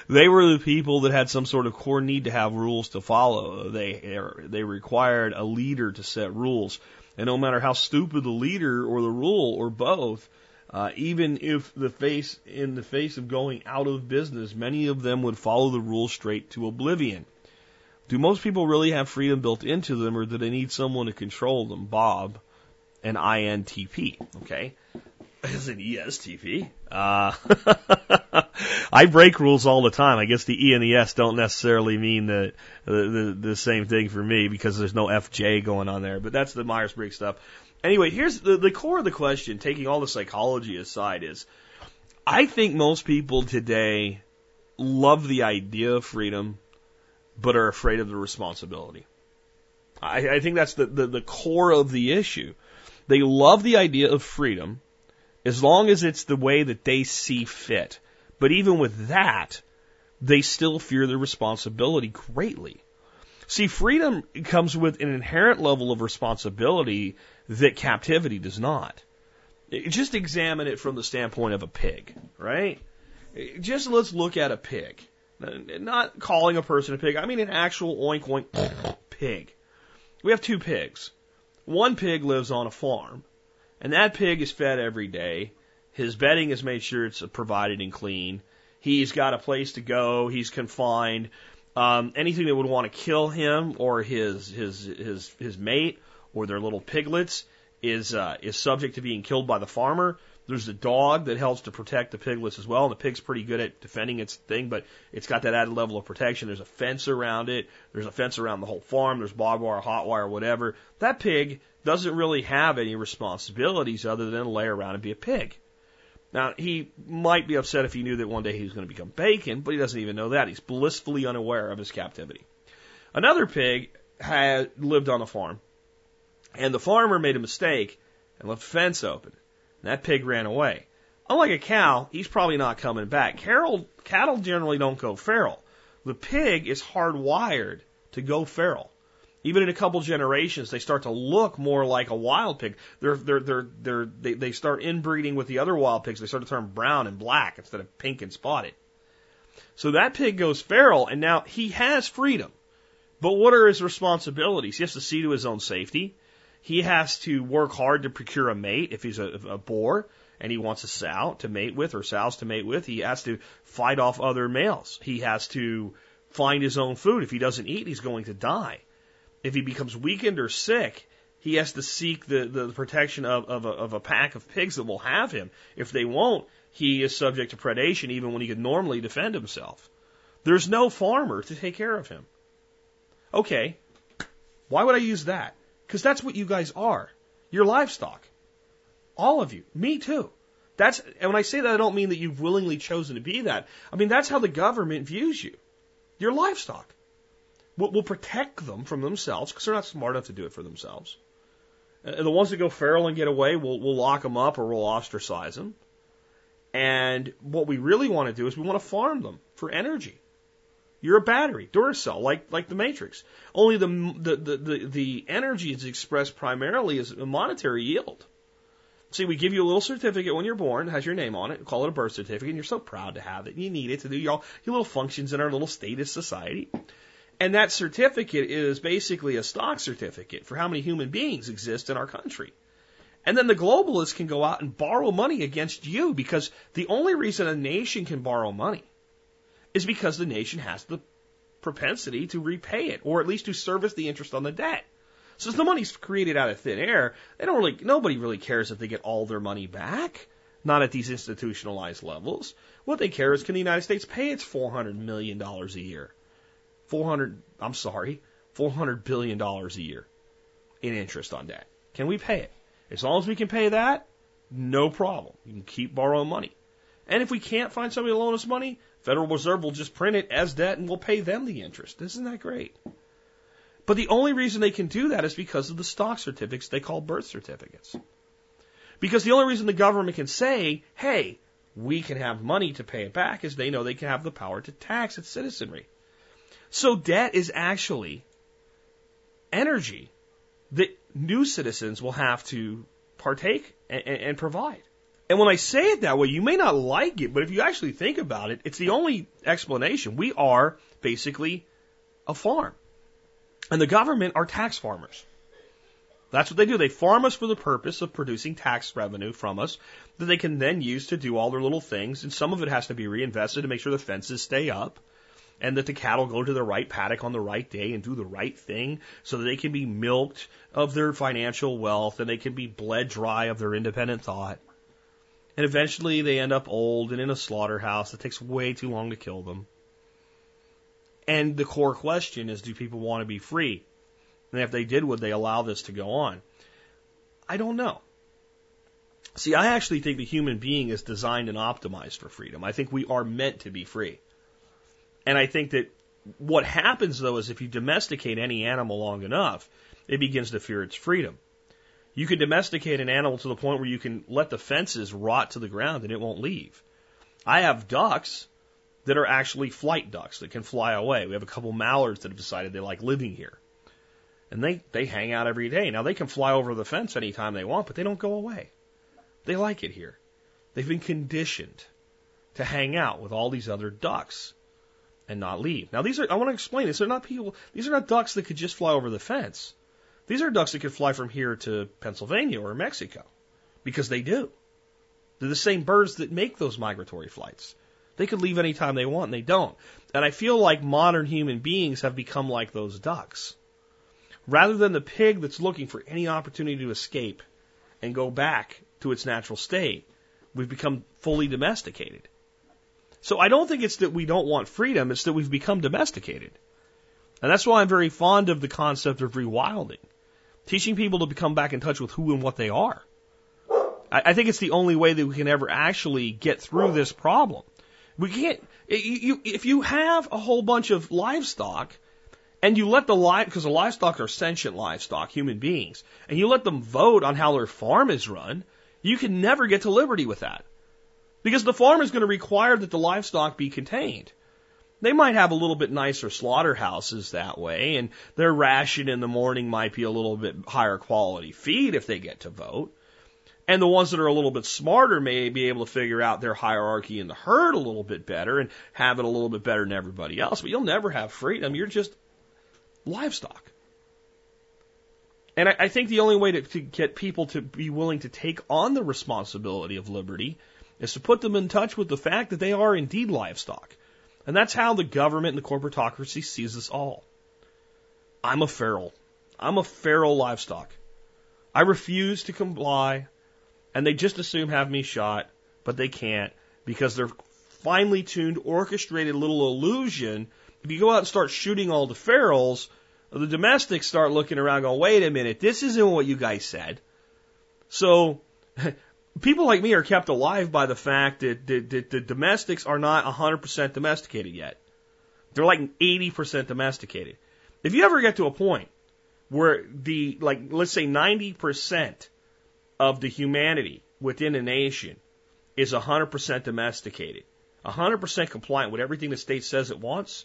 They were the people that had some sort of core need to have rules to follow. They they required a leader to set rules. And no matter how stupid the leader or the rule or both, uh, even if the face in the face of going out of business, many of them would follow the rule straight to oblivion. Do most people really have freedom built into them, or do they need someone to control them? Bob, an I N T P, okay? As an E S T P. Uh, I break rules all the time. I guess the E and the S don't necessarily mean the, the, the same thing for me because there's no F J going on there. But that's the Myers-Briggs stuff. Anyway, here's the, the core of the question, taking all the psychology aside, is I think most people today love the idea of freedom but are afraid of the responsibility. I, I think that's the, the, the core of the issue. They love the idea of freedom, as long as it's the way that they see fit. But even with that, they still fear their responsibility greatly. See, freedom comes with an inherent level of responsibility that captivity does not. Just examine it from the standpoint of a pig, right? Just let's look at a pig. Not calling a person a pig. I mean an actual oink oink pig. We have two pigs. One pig lives on a farm. And that pig is fed every day. His bedding is made sure it's provided and clean. He's got a place to go. He's confined. Um, anything that would want to kill him or his his his his mate or their little piglets is uh, is subject to being killed by the farmer. There's a dog that helps to protect the piglets as well, and the pig's pretty good at defending its thing, but it's got that added level of protection. There's a fence around it. There's a fence around the whole farm. There's barbed wire, hot wire, whatever. That pig doesn't really have any responsibilities other than lay around and be a pig. Now, he might be upset if he knew that one day he was going to become bacon, but he doesn't even know that. He's blissfully unaware of his captivity. Another pig had lived on a farm, and the farmer made a mistake and left the fence open. And that pig ran away. Unlike a cow, he's probably not coming back. Carol, cattle generally don't go feral. The pig is hardwired to go feral. Even in a couple generations, they start to look more like a wild pig. They're, they're, they're, they're, they, they start inbreeding with the other wild pigs. They start to turn brown and black instead of pink and spotted. So that pig goes feral, and now he has freedom. But what are his responsibilities? He has to see to his own safety. He has to work hard to procure a mate if he's a, a boar and he wants a sow to mate with or sows to mate with. He has to fight off other males. He has to find his own food. If he doesn't eat, he's going to die. If he becomes weakened or sick, he has to seek the, the protection of, of, a, of a pack of pigs that will have him. If they won't, he is subject to predation even when he could normally defend himself. There's no farmer to take care of him. Okay, why would I use that? Because that's what you guys are. You're livestock. All of you. Me too. That's, and when I say that, I don't mean that you've willingly chosen to be that. I mean, that's how the government views you. You're livestock. We'll, we'll protect them from themselves because they're not smart enough to do it for themselves. And the ones that go feral and get away, we'll, we'll lock them up or we'll ostracize them. And what we really want to do is we want to farm them for energy. You're a battery, Duracell, like like the Matrix. Only the the the the energy is expressed primarily as a monetary yield. See, we give you a little certificate when you're born, it has your name on it, we call it a birth certificate, and you're so proud to have it. You need it to do your your little functions in our little status society. And that certificate is basically a stock certificate for how many human beings exist in our country. And then the globalists can go out and borrow money against you because the only reason a nation can borrow money is because the nation has the propensity to repay it, or at least to service the interest on the debt. So since the money's created out of thin air, they don't really, nobody really cares if they get all their money back, not at these institutionalized levels. What they care is, can the United States pay its four hundred million dollars a year? four hundred, I'm sorry, four hundred billion dollars a year in interest on debt. Can we pay it? As long as we can pay that, no problem. You can keep borrowing money. And if we can't find somebody to loan us money, Federal Reserve will just print it as debt and we'll pay them the interest. Isn't that great? But the only reason they can do that is because of the stock certificates they call birth certificates. Because the only reason the government can say, hey, we can have money to pay it back, is they know they can have the power to tax its citizenry. So debt is actually energy that new citizens will have to partake and, and, and provide. And when I say it that way, you may not like it, but if you actually think about it, it's the only explanation. We are basically a farm. And the government are tax farmers. That's what they do. They farm us for the purpose of producing tax revenue from us that they can then use to do all their little things. And some of it has to be reinvested to make sure the fences stay up and that the cattle go to the right paddock on the right day and do the right thing so that they can be milked of their financial wealth and they can be bled dry of their independent thought. And eventually they end up old and in a slaughterhouse that takes way too long to kill them. And the core question is, do people want to be free? And if they did, would they allow this to go on? I don't know. See, I actually think the human being is designed and optimized for freedom. I think we are meant to be free. And I think that what happens, though, is if you domesticate any animal long enough, it begins to fear its freedom. You can domesticate an animal to the point where you can let the fences rot to the ground and it won't leave. I have ducks that are actually flight ducks that can fly away. We have a couple mallards that have decided they like living here. And they, they hang out every day. Now, they can fly over the fence anytime they want, but they don't go away. They like it here. They've been conditioned to hang out with all these other ducks and not leave. Now, these are, I want to explain this. They're not people, these are not ducks that could just fly over the fence. These are ducks that could fly from here to Pennsylvania or Mexico, because they do. They're the same birds that make those migratory flights. They could leave any time they want, and they don't. And I feel like modern human beings have become like those ducks. Rather than the pig that's looking for any opportunity to escape and go back to its natural state, We've become fully domesticated. So I don't think it's that we don't want freedom, it's that we've become domesticated. And that's why I'm very fond of the concept of rewilding. Teaching people to become back in touch with who and what they are. I, I think it's the only way that we can ever actually get through this problem. We can't, you, if you have a whole bunch of livestock, and you let the live, because the livestock are sentient livestock, human beings, and you let them vote on how their farm is run, you can never get to liberty with that. Because the farm is going to require that the livestock be contained. They might have a little bit nicer slaughterhouses that way, and their ration in the morning might be a little bit higher quality feed if they get to vote. And the ones that are a little bit smarter may be able to figure out their hierarchy in the herd a little bit better and have it a little bit better than everybody else. But you'll never have freedom. You're just livestock. And I, I think the only way to, to get people to be willing to take on the responsibility of liberty is to put them in touch with the fact that they are indeed livestock. And that's how the government and the corporatocracy sees us all. I'm a feral. I'm a feral livestock. I refuse to comply, and they just assume have me shot, but they can't because they're finely tuned, orchestrated little illusion. If you go out and start shooting all the ferals, the domestics start looking around going, wait a minute, this isn't what you guys said. So people like me are kept alive by the fact that the, the, the domestics are not one hundred percent domesticated yet. They're like eighty percent domesticated. If you ever get to a point where the, like, let's say ninety percent of the humanity within a nation is one hundred percent domesticated, one hundred percent compliant with everything the state says it wants,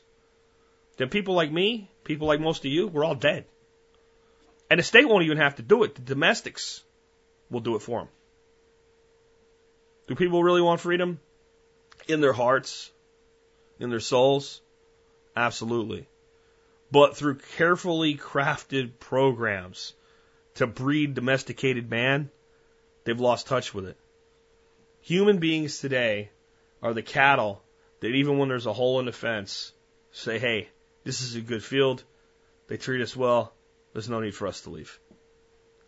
then people like me, people like most of you, we're all dead. And the state won't even have to do it. The domestics will do it for them. Do people really want freedom? In their hearts? In their souls? Absolutely. But through carefully crafted programs to breed domesticated man, they've lost touch with it. Human beings today are the cattle that even when there's a hole in the fence, say, hey, this is a good field. They treat us well. There's no need for us to leave.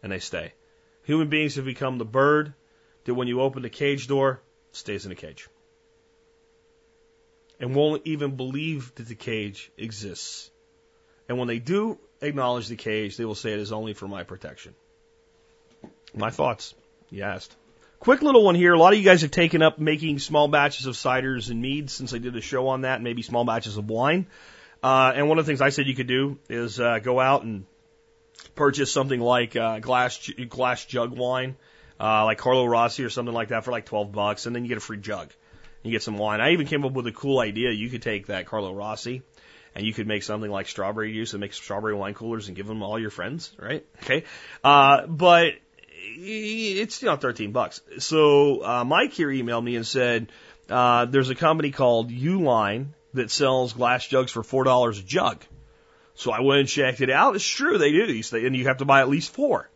And they stay. Human beings have become the bird that when you open the cage door, stays in the cage. And won't even believe that the cage exists. And when they do acknowledge the cage, they will say it is only for my protection. My thoughts, you asked. Quick little one here. A lot of you guys have taken up making small batches of ciders and meads since I did a show on that, maybe small batches of wine. Uh, and one of the things I said you could do is uh, go out and purchase something like uh, glass glass jug wine, uh, like Carlo Rossi or something like that for like twelve bucks, and then you get a free jug. You get some wine. I even came up with a cool idea. You could take that Carlo Rossi and you could make something like strawberry juice and make strawberry wine coolers and give them to all your friends, right? Okay. Uh, but it's, you know, thirteen bucks. So, uh, Mike here emailed me and said, uh, there's a company called Uline that sells glass jugs for four dollars a jug. So I went and checked it out. It's true. They do these things and you have to buy at least four.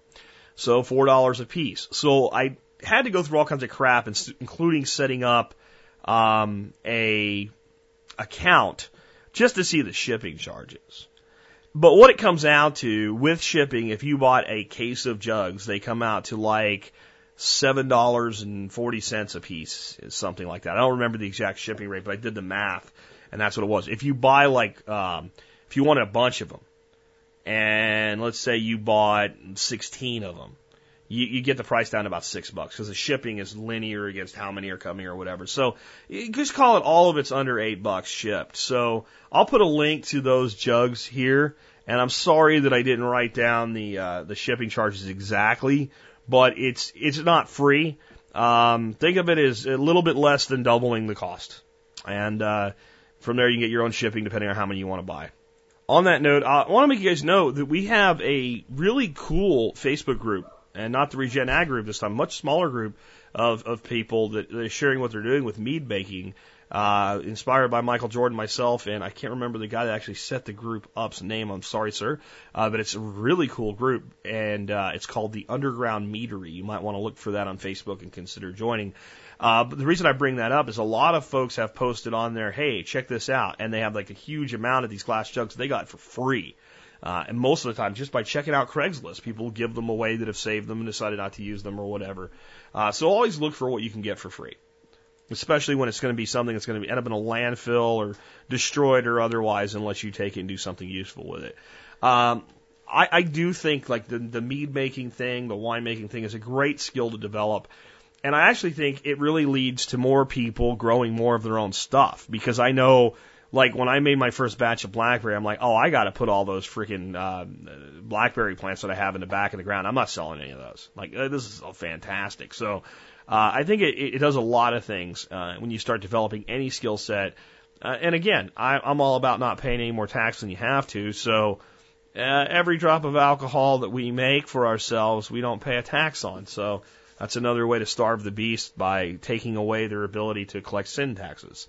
So four dollars a piece. So I had to go through all kinds of crap, including setting up, um, a account just to see the shipping charges. But what it comes out to with shipping, if you bought a case of jugs, they come out to like seven dollars and forty cents a piece, something like that. I don't remember the exact shipping rate, but I did the math, and that's what it was. If you buy like, um, if you wanted a bunch of them, and let's say you bought sixteen of them, you, you get the price down to about six bucks because the shipping is linear against how many are coming or whatever. So you just call it all of it's under eight bucks shipped. So I'll put a link to those jugs here. And I'm sorry that I didn't write down the uh, the shipping charges exactly, but it's it's not free. Um, think of it as a little bit less than doubling the cost. And uh, from there you can get your own shipping depending on how many you want to buy. On that note, I want to make you guys know that we have a really cool Facebook group. And not the Regen Ag group this time, much smaller group of, of people that, that are sharing what they're doing with mead baking, uh, inspired by Michael Jordan, myself, and I can't remember the guy that actually set the group up's name. I'm sorry, sir. Uh, but it's a really cool group, and uh, it's called the Underground Meadery. You might want to look for that on Facebook and consider joining. Uh, but the reason I bring that up is a lot of folks have posted on there, hey, check this out, and they have like a huge amount of these glass jugs they got for free. Uh, and most of the time, just by checking out Craigslist, people give them away that have saved them and decided not to use them or whatever. Uh, so always look for what you can get for free, especially when it's going to be something that's going to end up in a landfill or destroyed or otherwise, unless you take it and do something useful with it. Um, I, I do think like the, the mead making thing, the wine making thing is a great skill to develop. And I actually think it really leads to more people growing more of their own stuff, because I know, like, when I made my first batch of blackberry, I'm like, oh, I got to put all those freaking uh, blackberry plants that I have in the back of the ground. I'm not selling any of those. Like, uh, this is fantastic. So uh, I think it, it does a lot of things uh, when you start developing any skill set. Uh, and, again, I, I'm all about not paying any more tax than you have to. So uh, every drop of alcohol that we make for ourselves, we don't pay a tax on. So that's another way to starve the beast, by taking away their ability to collect sin taxes.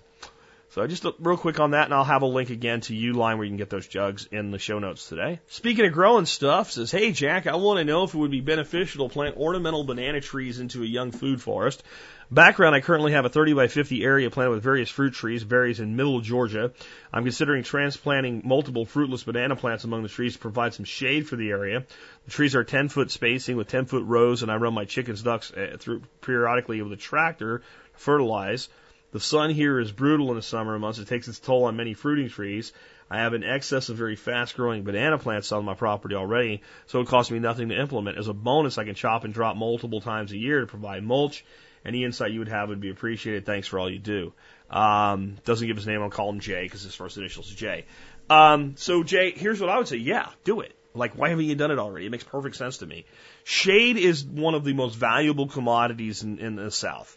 So just real quick on that, and I'll have a link again to Uline where you can get those jugs in the show notes today. Speaking of growing stuff, says, hey, Jack, I want to know if it would be beneficial to plant ornamental banana trees into a young food forest. Background, I currently have a thirty by fifty area planted with various fruit trees, berries in middle Georgia. I'm considering transplanting multiple fruitless banana plants among the trees to provide some shade for the area. The trees are ten foot spacing with ten foot rows, and I run my chickens, ducks through periodically with a tractor to fertilize. The sun here is brutal in the summer months. It takes its toll on many fruiting trees. I have an excess of very fast-growing banana plants on my property already, so it costs me nothing to implement. As a bonus, I can chop and drop multiple times a year to provide mulch. Any insight you would have would be appreciated. Thanks for all you do. Um, doesn't give his name. I'll call him Jay, because his first initial is J. Um, so, Jay, here's what I would say. Yeah, do it. Like, why haven't you done it already? It makes perfect sense to me. Shade is one of the most valuable commodities in, in the South.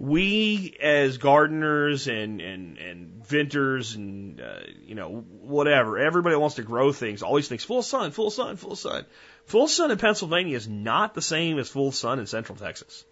We, as gardeners and, and, and vintners and, uh, you know, whatever, everybody wants to grow things, always thinks full sun, full sun, full sun. Full sun in Pennsylvania is not the same as full sun in central Texas.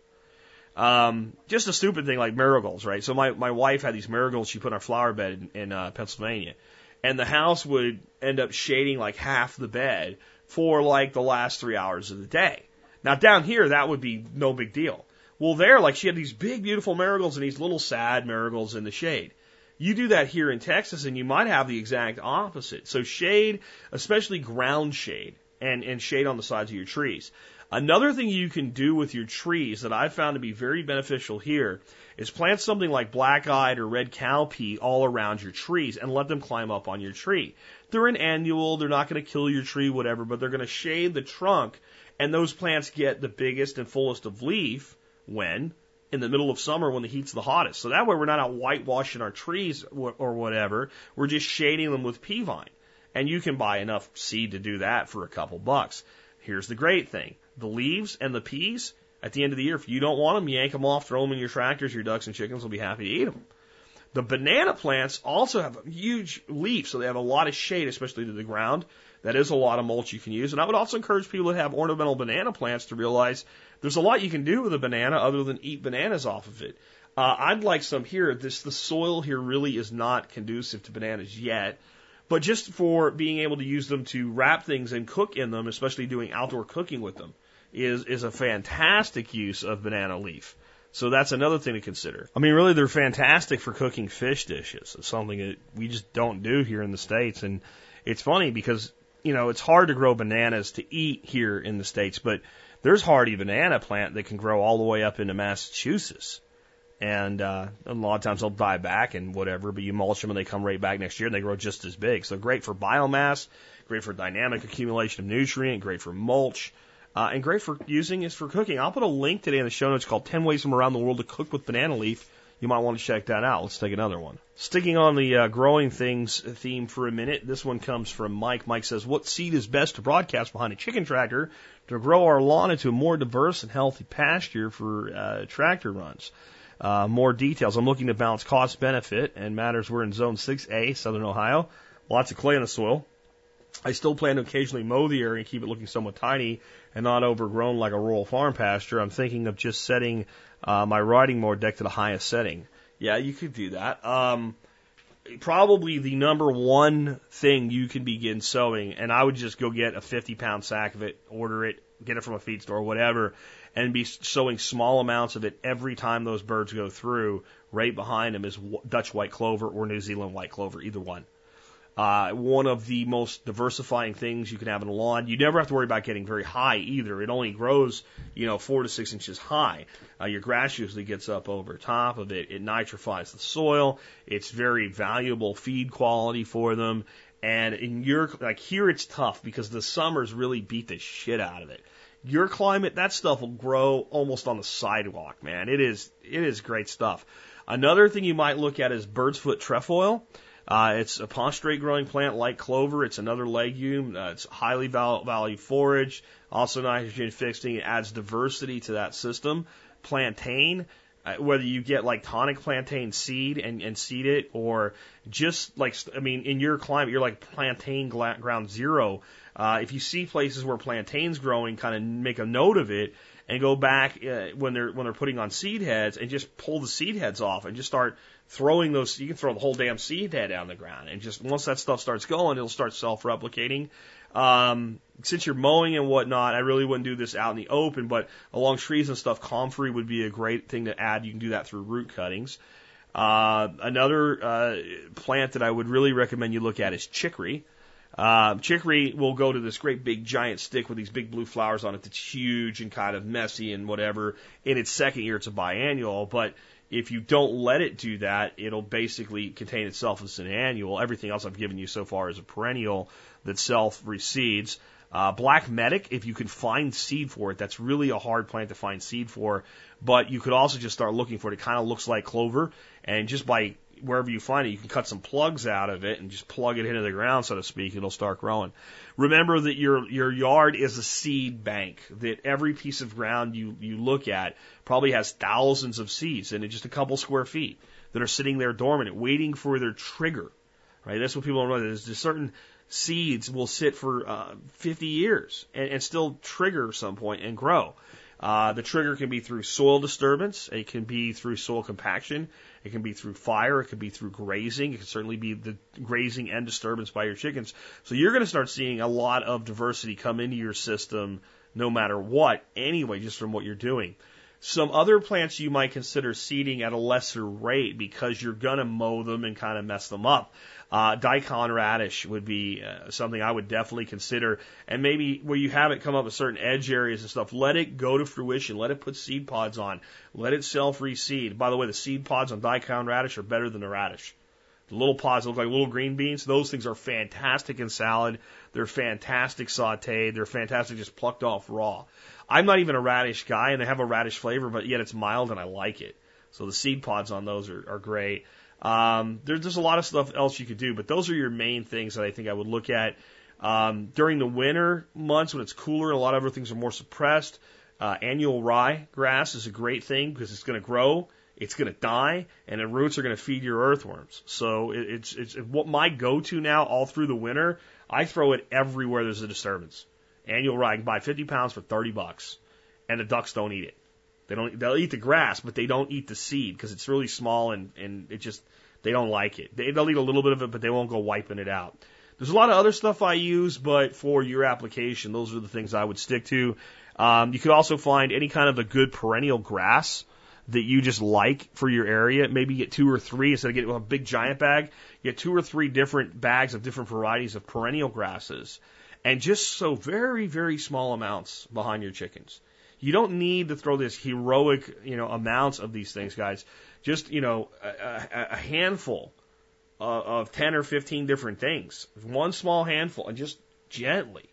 Um, just a stupid thing like marigolds, right? So my, my wife had these marigolds she put in our flower bed in, in uh, Pennsylvania. And the house would end up shading like half the bed for like the last three hours of the day. Now down here, that would be no big deal. Well, there, like, she had these big, beautiful marigolds and these little sad marigolds in the shade. You do that here in Texas, and you might have the exact opposite. So shade, especially ground shade, and, and shade on the sides of your trees. Another thing you can do with your trees that I've found to be very beneficial here is plant something like black-eyed or red cowpea all around your trees and let them climb up on your tree. They're an annual. They're not going to kill your tree, whatever, but they're going to shade the trunk, and those plants get the biggest and fullest of leaf. When? In the middle of summer when the heat's the hottest. So that way we're not out whitewashing our trees or whatever. We're just shading them with pea vine. And you can buy enough seed to do that for a couple bucks. Here's the great thing. The leaves and the peas, at the end of the year, if you don't want them, yank them off, throw them in your tractors. Your ducks and chickens will be happy to eat them. The banana plants also have a huge leaf, so they have a lot of shade, especially to the ground. That is a lot of mulch you can use. And I would also encourage people that have ornamental banana plants to realize there's a lot you can do with a banana other than eat bananas off of it. Uh, I'd like some here. This, the soil here really is not conducive to bananas yet. But just for being able to use them to wrap things and cook in them, especially doing outdoor cooking with them, is, is a fantastic use of banana leaf. So that's another thing to consider. I mean, really, they're fantastic for cooking fish dishes. It's something that we just don't do here in the States. And it's funny because, you know, it's hard to grow bananas to eat here in the States, but there's hardy banana plant that can grow all the way up into Massachusetts. And uh, a lot of times they'll die back and whatever, but you mulch them and they come right back next year and they grow just as big. So great for biomass, great for dynamic accumulation of nutrient, great for mulch, uh, and great for using is for cooking. I'll put a link today in the show notes called ten ways from around the world to cook with banana leaf. You might want to check that out. Let's take another one. Sticking on the uh, growing things theme for a minute, this one comes from Mike. Mike says, what seed is best to broadcast behind a chicken tractor to grow our lawn into a more diverse and healthy pasture for uh, tractor runs? Uh, more details. I'm looking to balance cost-benefit and matters. We're in Zone six A, Southern Ohio. Lots of clay in the soil. I still plan to occasionally mow the area and keep it looking somewhat tidy and not overgrown like a rural farm pasture. I'm thinking of just setting uh, my riding mower deck to the highest setting. Yeah, you could do that. Um, probably the number one thing you can begin sowing, and I would just go get a fifty pound sack of it, order it, get it from a feed store, whatever, and be sowing small amounts of it every time those birds go through. Right behind them is Dutch white clover or New Zealand white clover, either one. Uh, one of the most diversifying things you can have in a lawn. You never have to worry about getting very high either. It only grows, you know, four to six inches high. Uh, your grass usually gets up over top of it. It nitrifies the soil. It's very valuable feed quality for them. And in your, like here it's tough because the summers really beat the shit out of it. Your climate, that stuff will grow almost on the sidewalk, man. It is, it is great stuff. Another thing you might look at is bird's foot trefoil. Uh, it's a postrate growing plant like clover. It's another legume. Uh, it's highly val- value forage, also nitrogen fixing. It adds diversity to that system. Plantain, uh, whether you get like tonic plantain seed and, and seed it, or just like, I mean, in your climate, you're like plantain gla- ground zero. Uh, if you see places where plantain's growing, kind of make a note of it and go back uh, when they're when they're putting on seed heads and just pull the seed heads off and just start throwing those. You can throw the whole damn seed head down the ground, and just once that stuff starts going, it'll start self-replicating. Um, since you're mowing and whatnot, I really wouldn't do this out in the open, but along trees and stuff, comfrey would be a great thing to add. You can do that through root cuttings. Uh, another uh, plant that I would really recommend you look at is chicory. Uh, chicory will go to this great big giant stick with these big blue flowers on it that's huge and kind of messy and whatever. In its second year, it's a biannual, but if you don't let it do that, it'll basically contain itself as an annual. Everything else I've given you so far is a perennial that self-recedes. Uh, black medic, if you can find seed for it, that's really a hard plant to find seed for, but you could also just start looking for it. It kind of looks like clover, and just by wherever you find it, you can cut some plugs out of it and just plug it into the ground, so to speak, and it'll start growing. Remember that your your yard is a seed bank, that every piece of ground you, you look at probably has thousands of seeds in it, just a couple square feet, that are sitting there dormant, waiting for their trigger. Right? That's what people don't know. There's just certain seeds will sit for uh, fifty years and, and still trigger at some point and grow. Uh, the trigger can be through soil disturbance, it can be through soil compaction, it can be through fire, it can be through grazing, it can certainly be the grazing and disturbance by your chickens. So you're going to start seeing a lot of diversity come into your system no matter what, anyway, just from what you're doing. Some other plants you might consider seeding at a lesser rate because you're going to mow them and kind of mess them up. Uh, daikon radish would be uh, something I would definitely consider. And maybe where you haven't come up with certain edge areas and stuff, let it go to fruition. Let it put seed pods on. Let it self-reseed. By the way, the seed pods on daikon radish are better than the radish. The little pods that look like little green beans, those things are fantastic in salad. They're fantastic sauteed. They're fantastic just plucked off raw. I'm not even a radish guy, and they have a radish flavor, but yet it's mild and I like it. So the seed pods on those are, are great. Um, there, there's a lot of stuff else you could do, but those are your main things that I think I would look at. Um, during the winter months when it's cooler, a lot of other things are more suppressed. Uh, annual rye grass is a great thing because it's going to grow, it's going to die, and the roots are going to feed your earthworms. So it, it's, it's what my go-to now all through the winter. I throw it everywhere there's a disturbance. Annual rye, I can buy fifty pounds for thirty bucks, and the ducks don't eat it. They don't, they'll eat the grass, but they don't eat the seed because it's really small and, and it just, they don't like it. They, they'll eat a little bit of it, but they won't go wiping it out. There's a lot of other stuff I use, but for your application, those are the things I would stick to. Um, you could also find any kind of a good perennial grass that you just like for your area. Maybe get two or three, instead of getting a big giant bag, get two or three different bags of different varieties of perennial grasses and just sow very, very small amounts behind your chickens. You don't need to throw this heroic, you know, amounts of these things, guys. Just, you know, a, a handful of, of ten or fifteen different things. One small handful, and just gently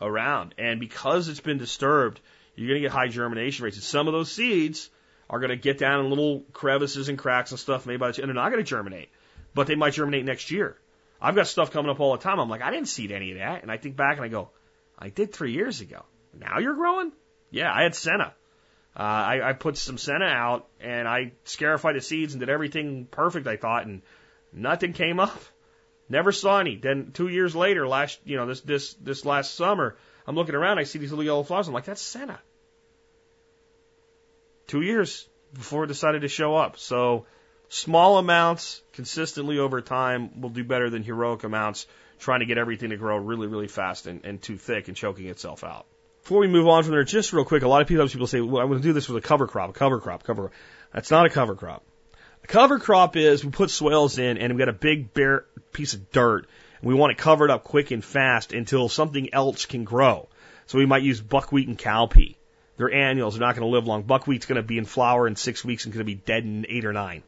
around. And because it's been disturbed, you're going to get high germination rates. And some of those seeds are going to get down in little crevices and cracks and stuff made by the, and they're not going to germinate, but they might germinate next year. I've got stuff coming up all the time. I'm like, I didn't seed any of that. And I think back and I go, I did three years ago. Now you're growing? Yeah, I had senna. Uh, I, I put some senna out, and I scarified the seeds and did everything perfect, I thought, and nothing came up. Never saw any. Then two years later, last you know this this this last summer, I'm looking around, I see these little yellow flowers. I'm like, that's senna. Two years before it decided to show up. So small amounts consistently over time will do better than heroic amounts trying to get everything to grow really, really fast and, and too thick and choking itself out. Before we move on from there, just real quick, a lot of people, people say, well, I'm going to do this with a cover crop, a cover crop, a cover crop. That's not a cover crop. A cover crop is we put swales in and we've got a big bare piece of dirt We want it covered up quick and fast until something else can grow. So we might use buckwheat and cowpea. They're annuals. They're not going to live long. Buckwheat's going to be in flower in six weeks and going to be dead in eight or nine.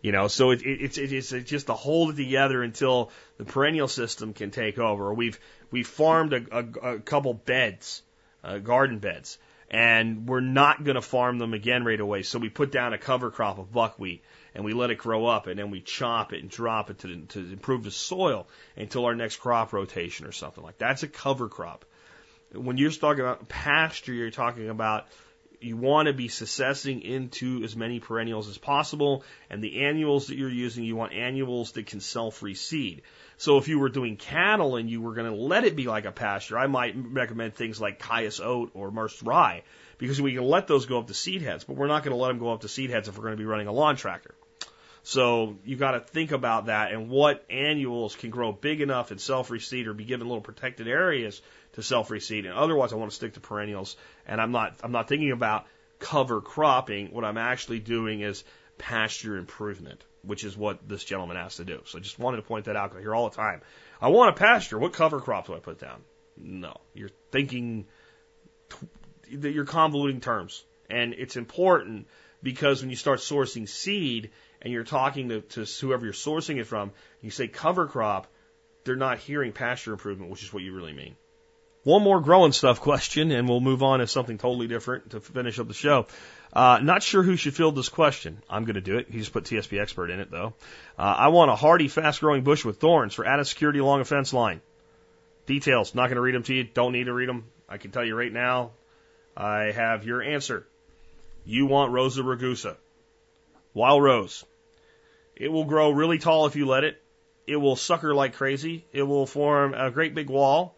You know, so it, it, it, it's it's just to hold it together until the perennial system can take over. We've we've farmed a, a, a couple beds, uh, garden beds, and we're not going to farm them again right away. So we put down a cover crop of buckwheat and we let it grow up, and then we chop it and drop it to the, to improve the soil until our next crop rotation or something like that. That's a cover crop. When you're talking about pasture, you're talking about you want to be successing into as many perennials as possible, and the annuals that you're using, you want annuals that can self-reseed. So if you were doing cattle and you were going to let it be like a pasture, I might recommend things like Chias oat or Merce rye, because we can let those go up to seed heads, but we're not going to let them go up to seed heads if we're going to be running a lawn tractor. So you got to think about that and what annuals can grow big enough and self-reseed or be given little protected areas to self-reseed. And otherwise, I want to stick to perennials. And I'm not I'm not thinking about cover cropping. What I'm actually doing is pasture improvement, which is what this gentleman asked to do. So I just wanted to point that out because I hear all the time, I want a pasture. What cover crop do I put down? No, you're thinking that you're convoluting terms, and it's important because when you start sourcing seed, and you're talking to, to whoever you're sourcing it from, you say cover crop, they're not hearing pasture improvement, which is what you really mean. One more growing stuff question, and we'll move on to something totally different to finish up the show. Uh, not sure who should field this question. I'm going to do it. He just put T S P expert in it, though. Uh, I want a hardy, fast-growing bush with thorns for added security along a fence line. Details, not going to read them to you. Don't need to read them. I can tell you right now, I have your answer. You want Rosa Rugosa. Wild rose. It will grow really tall if you let it. It will sucker like crazy. It will form a great big wall.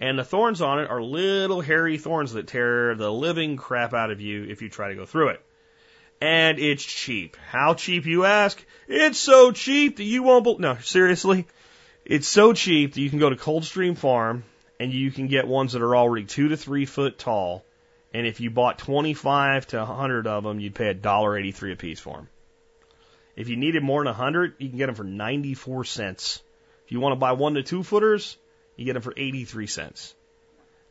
And the thorns on it are little hairy thorns that tear the living crap out of you if you try to go through it. And it's cheap. How cheap, you ask? It's so cheap that you won't... Be- no, seriously. It's so cheap that you can go to Coldstream Farm and you can get ones that are already two to three foot tall. And if you bought twenty-five to one hundred of them, you'd pay one dollar eighty-three a piece for them. If you needed more than one hundred, you can get them for ninety-four cents. If you want to buy one to two footers, you get them for eighty-three cents.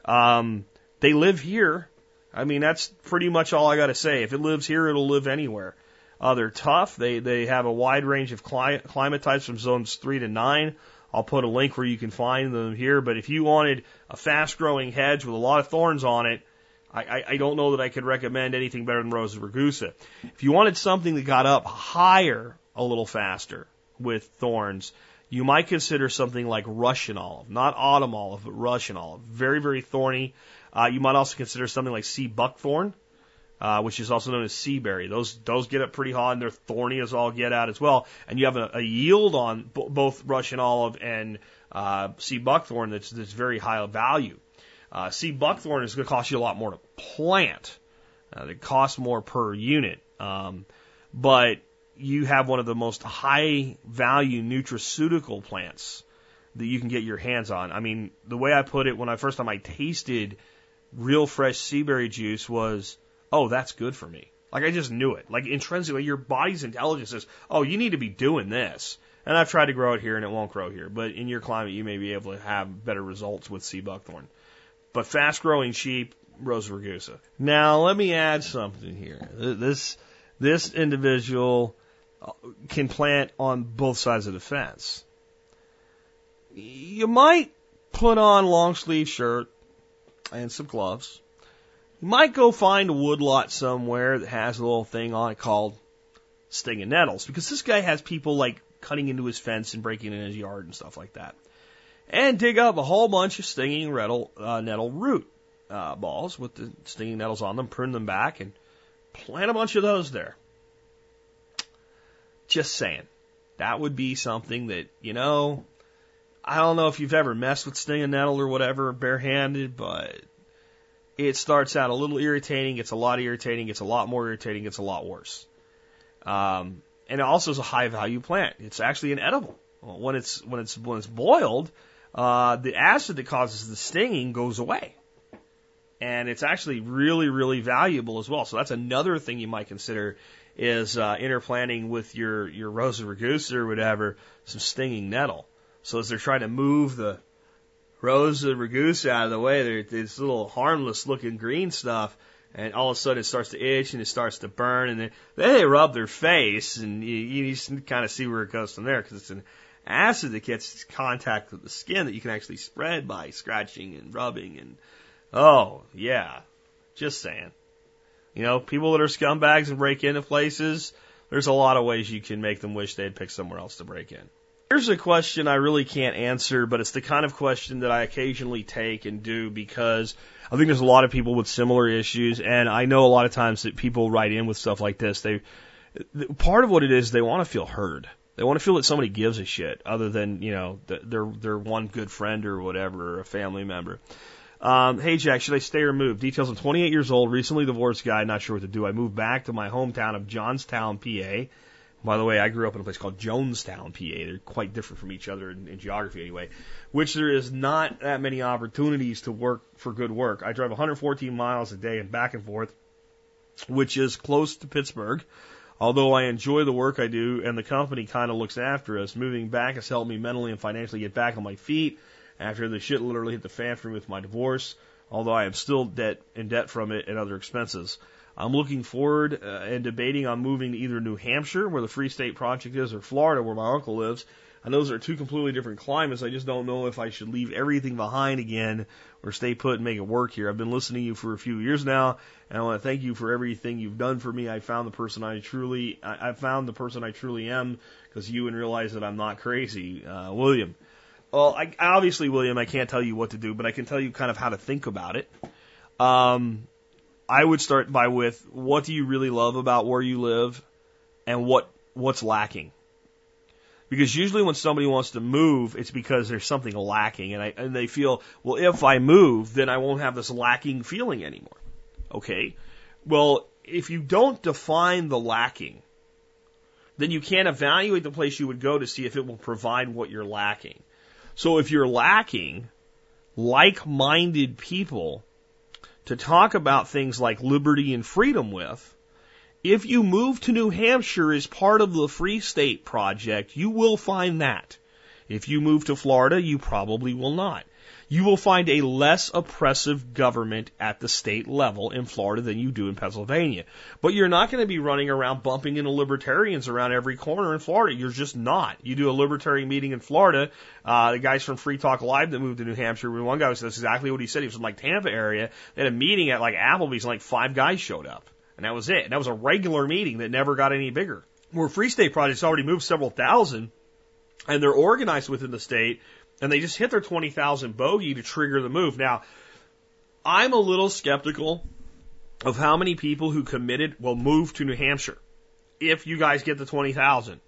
Um, they live here. I mean, that's pretty much all I got to say. If it lives here, it'll live anywhere. Uh, they're tough. They, they have a wide range of cli- climate types from zones three to nine. I'll put a link where you can find them here. But if you wanted a fast-growing hedge with a lot of thorns on it, I, I don't know that I could recommend anything better than Rosa Rugosa. If you wanted something that got up higher a little faster with thorns, you might consider something like Russian olive. Not autumn olive, but Russian olive. Very, very thorny. Uh, you might also consider something like sea buckthorn, uh, which is also known as sea berry. Those those get up pretty hot, and they're thorny as all get out as well. And you have a, a yield on b- both Russian olive and uh, sea buckthorn that's, that's very high value. Uh, sea buckthorn is going to cost you a lot more to plant. Uh, it costs more per unit. Um, but you have one of the most high-value nutraceutical plants that you can get your hands on. I mean, the way I put it when I first time I tasted real fresh sea berry juice was, oh, that's good for me. Like, I just knew it. Like, intrinsically, your body's intelligence says, oh, you need to be doing this. And I've tried to grow it here, and it won't grow here. But in your climate, you may be able to have better results with sea buckthorn. But fast-growing sheep, Rosa Rugosa. Now, let me add something here. This this individual can plant on both sides of the fence. You might put on a long-sleeve shirt and some gloves. You might go find a woodlot somewhere that has a little thing on it called sting and nettles, because this guy has people, like, cutting into his fence and breaking in his yard and stuff like that. And dig up a whole bunch of stinging nettle, uh, nettle root uh, balls with the stinging nettles on them, prune them back, and plant a bunch of those there. Just saying. That would be something that, you know, I don't know if you've ever messed with stinging nettle or whatever barehanded, but it starts out a little irritating, gets a lot irritating, gets a lot more irritating, gets a lot worse. Um, and it also is a high-value plant. It's actually an edible. When it's, when it's, when it's boiled... Uh, the acid that causes the stinging goes away. And it's actually really, really valuable as well. So that's another thing you might consider is, uh, interplanting with your, your Rosa Rugosa or whatever, some stinging nettle. So as they're trying to move the Rosa Rugosa out of the way, there's this little harmless-looking green stuff, and all of a sudden it starts to itch and it starts to burn, and then they rub their face, and you, you just kind of see where it goes from there, because it's an acid that gets contact with the skin that you can actually spread by scratching and rubbing, and oh, yeah, just saying. You know, people that are scumbags and break into places, there's a lot of ways you can make them wish they'd picked somewhere else to break in. Here's a question I really can't answer, but it's the kind of question that I occasionally take and do because I think there's a lot of people with similar issues, and I know a lot of times that people write in with stuff like this. They, part of what it is, they want to feel heard. They want to feel that somebody gives a shit other than, you know, their their one good friend or whatever, or a family member. Um, hey, Jack, should I stay or move? Details, I'm twenty-eight years old, recently divorced guy, not sure what to do. I moved back to my hometown of Johnstown, P A. By the way, I grew up in a place called Jonestown, P A. They're quite different from each other in, in geography anyway, which there is not that many opportunities to work for good work. I drive one hundred fourteen miles a day and back and forth, which is close to Pittsburgh. Although I enjoy the work I do and the company kind of looks after us, moving back has helped me mentally and financially get back on my feet after the shit literally hit the fan for me with my divorce, although I am still debt in debt from it and other expenses. I'm looking forward uh, and debating on moving to either New Hampshire, where the Free State Project is, or Florida, where my uncle lives. I know those are two completely different climates. I just don't know if I should leave everything behind again or stay put and make it work here. I've been listening to you for a few years now, and I want to thank you for everything you've done for me. I found the person I truly, I, I found the person I truly am, because you and realize that I'm not crazy. Uh, William. Well, I, obviously, William, I can't tell you what to do, but I can tell you kind of how to think about it. Um... I would start by with, what do you really love about where you live and what what's lacking? Because usually when somebody wants to move, it's because there's something lacking, and I, and they feel, well, if I move, then I won't have this lacking feeling anymore. Okay? Well, if you don't define the lacking, then you can't evaluate the place you would go to see if it will provide what you're lacking. So if you're lacking like-minded people to talk about things like liberty and freedom with, if you move to New Hampshire as part of the Free State Project, you will find that. If you move to Florida, you probably will not. You will find a less oppressive government at the state level in Florida than you do in Pennsylvania. But you're not going to be running around bumping into libertarians around every corner in Florida. You're just not. You do a libertarian meeting in Florida. Uh, the guys from Free Talk Live that moved to New Hampshire, one guy was, that's exactly what he said. He was from like Tampa area. They had a meeting at like Applebee's and like five guys showed up. And that was it. And that was a regular meeting that never got any bigger. Where Free State Project's already moved several thousand and they're organized within the state, and they just hit their twenty thousand bogey to trigger the move. Now, I'm a little skeptical of how many people who committed will move to New Hampshire if you guys get the twenty thousand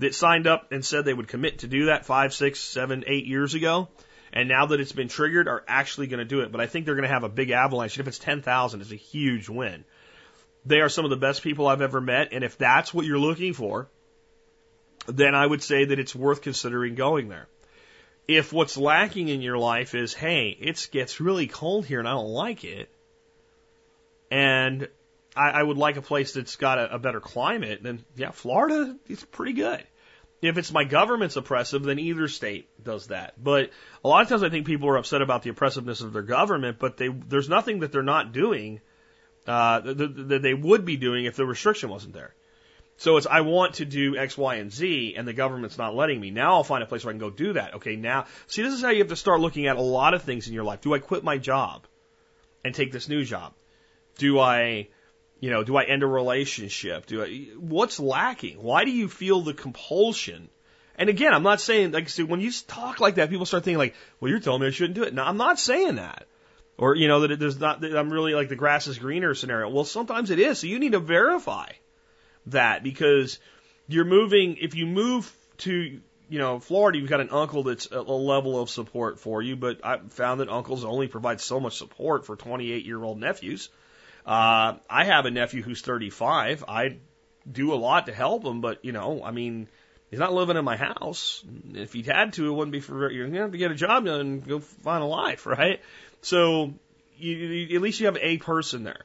that signed up and said they would commit to do that five, six, seven, eight years ago, and now that it's been triggered are actually going to do it. But I think they're going to have a big avalanche. If it's ten thousand, it's a huge win. They are some of the best people I've ever met, and if that's what you're looking for, then I would say that it's worth considering going there. If what's lacking in your life is, hey, it gets really cold here and I don't like it, and I, I would like a place that's got a, a better climate, then, yeah, Florida is pretty good. If it's my government's oppressive, then either state does that. But a lot of times I think people are upset about the oppressiveness of their government, but they, there's nothing that they're not doing uh, that, that they would be doing if the restriction wasn't there. So it's, I want to do X, Y, and Z, and the government's not letting me. Now I'll find a place where I can go do that. Okay, now, see, this is how you have to start looking at a lot of things in your life. Do I quit my job and take this new job? Do I, you know, do I end a relationship? Do I, what's lacking? Why do you feel the compulsion? And again, I'm not saying, like, see, when you talk like that, people start thinking like, well, you're telling me I shouldn't do it. No, I'm not saying that. Or, you know, that it does not, that I'm really like the grass is greener scenario. Well, sometimes it is, so you need to verify that, because you're moving, if you move to, you know, Florida, you've got an uncle that's a level of support for you, but I found that uncles only provide so much support for twenty-eight-year-old nephews. Uh, I have a nephew who's thirty-five. I do a lot to help him, but, you know, I mean, he's not living in my house. If he had to, it wouldn't be for, you're going to have to get a job done and go find a life, right? So you, you, at least you have a person there.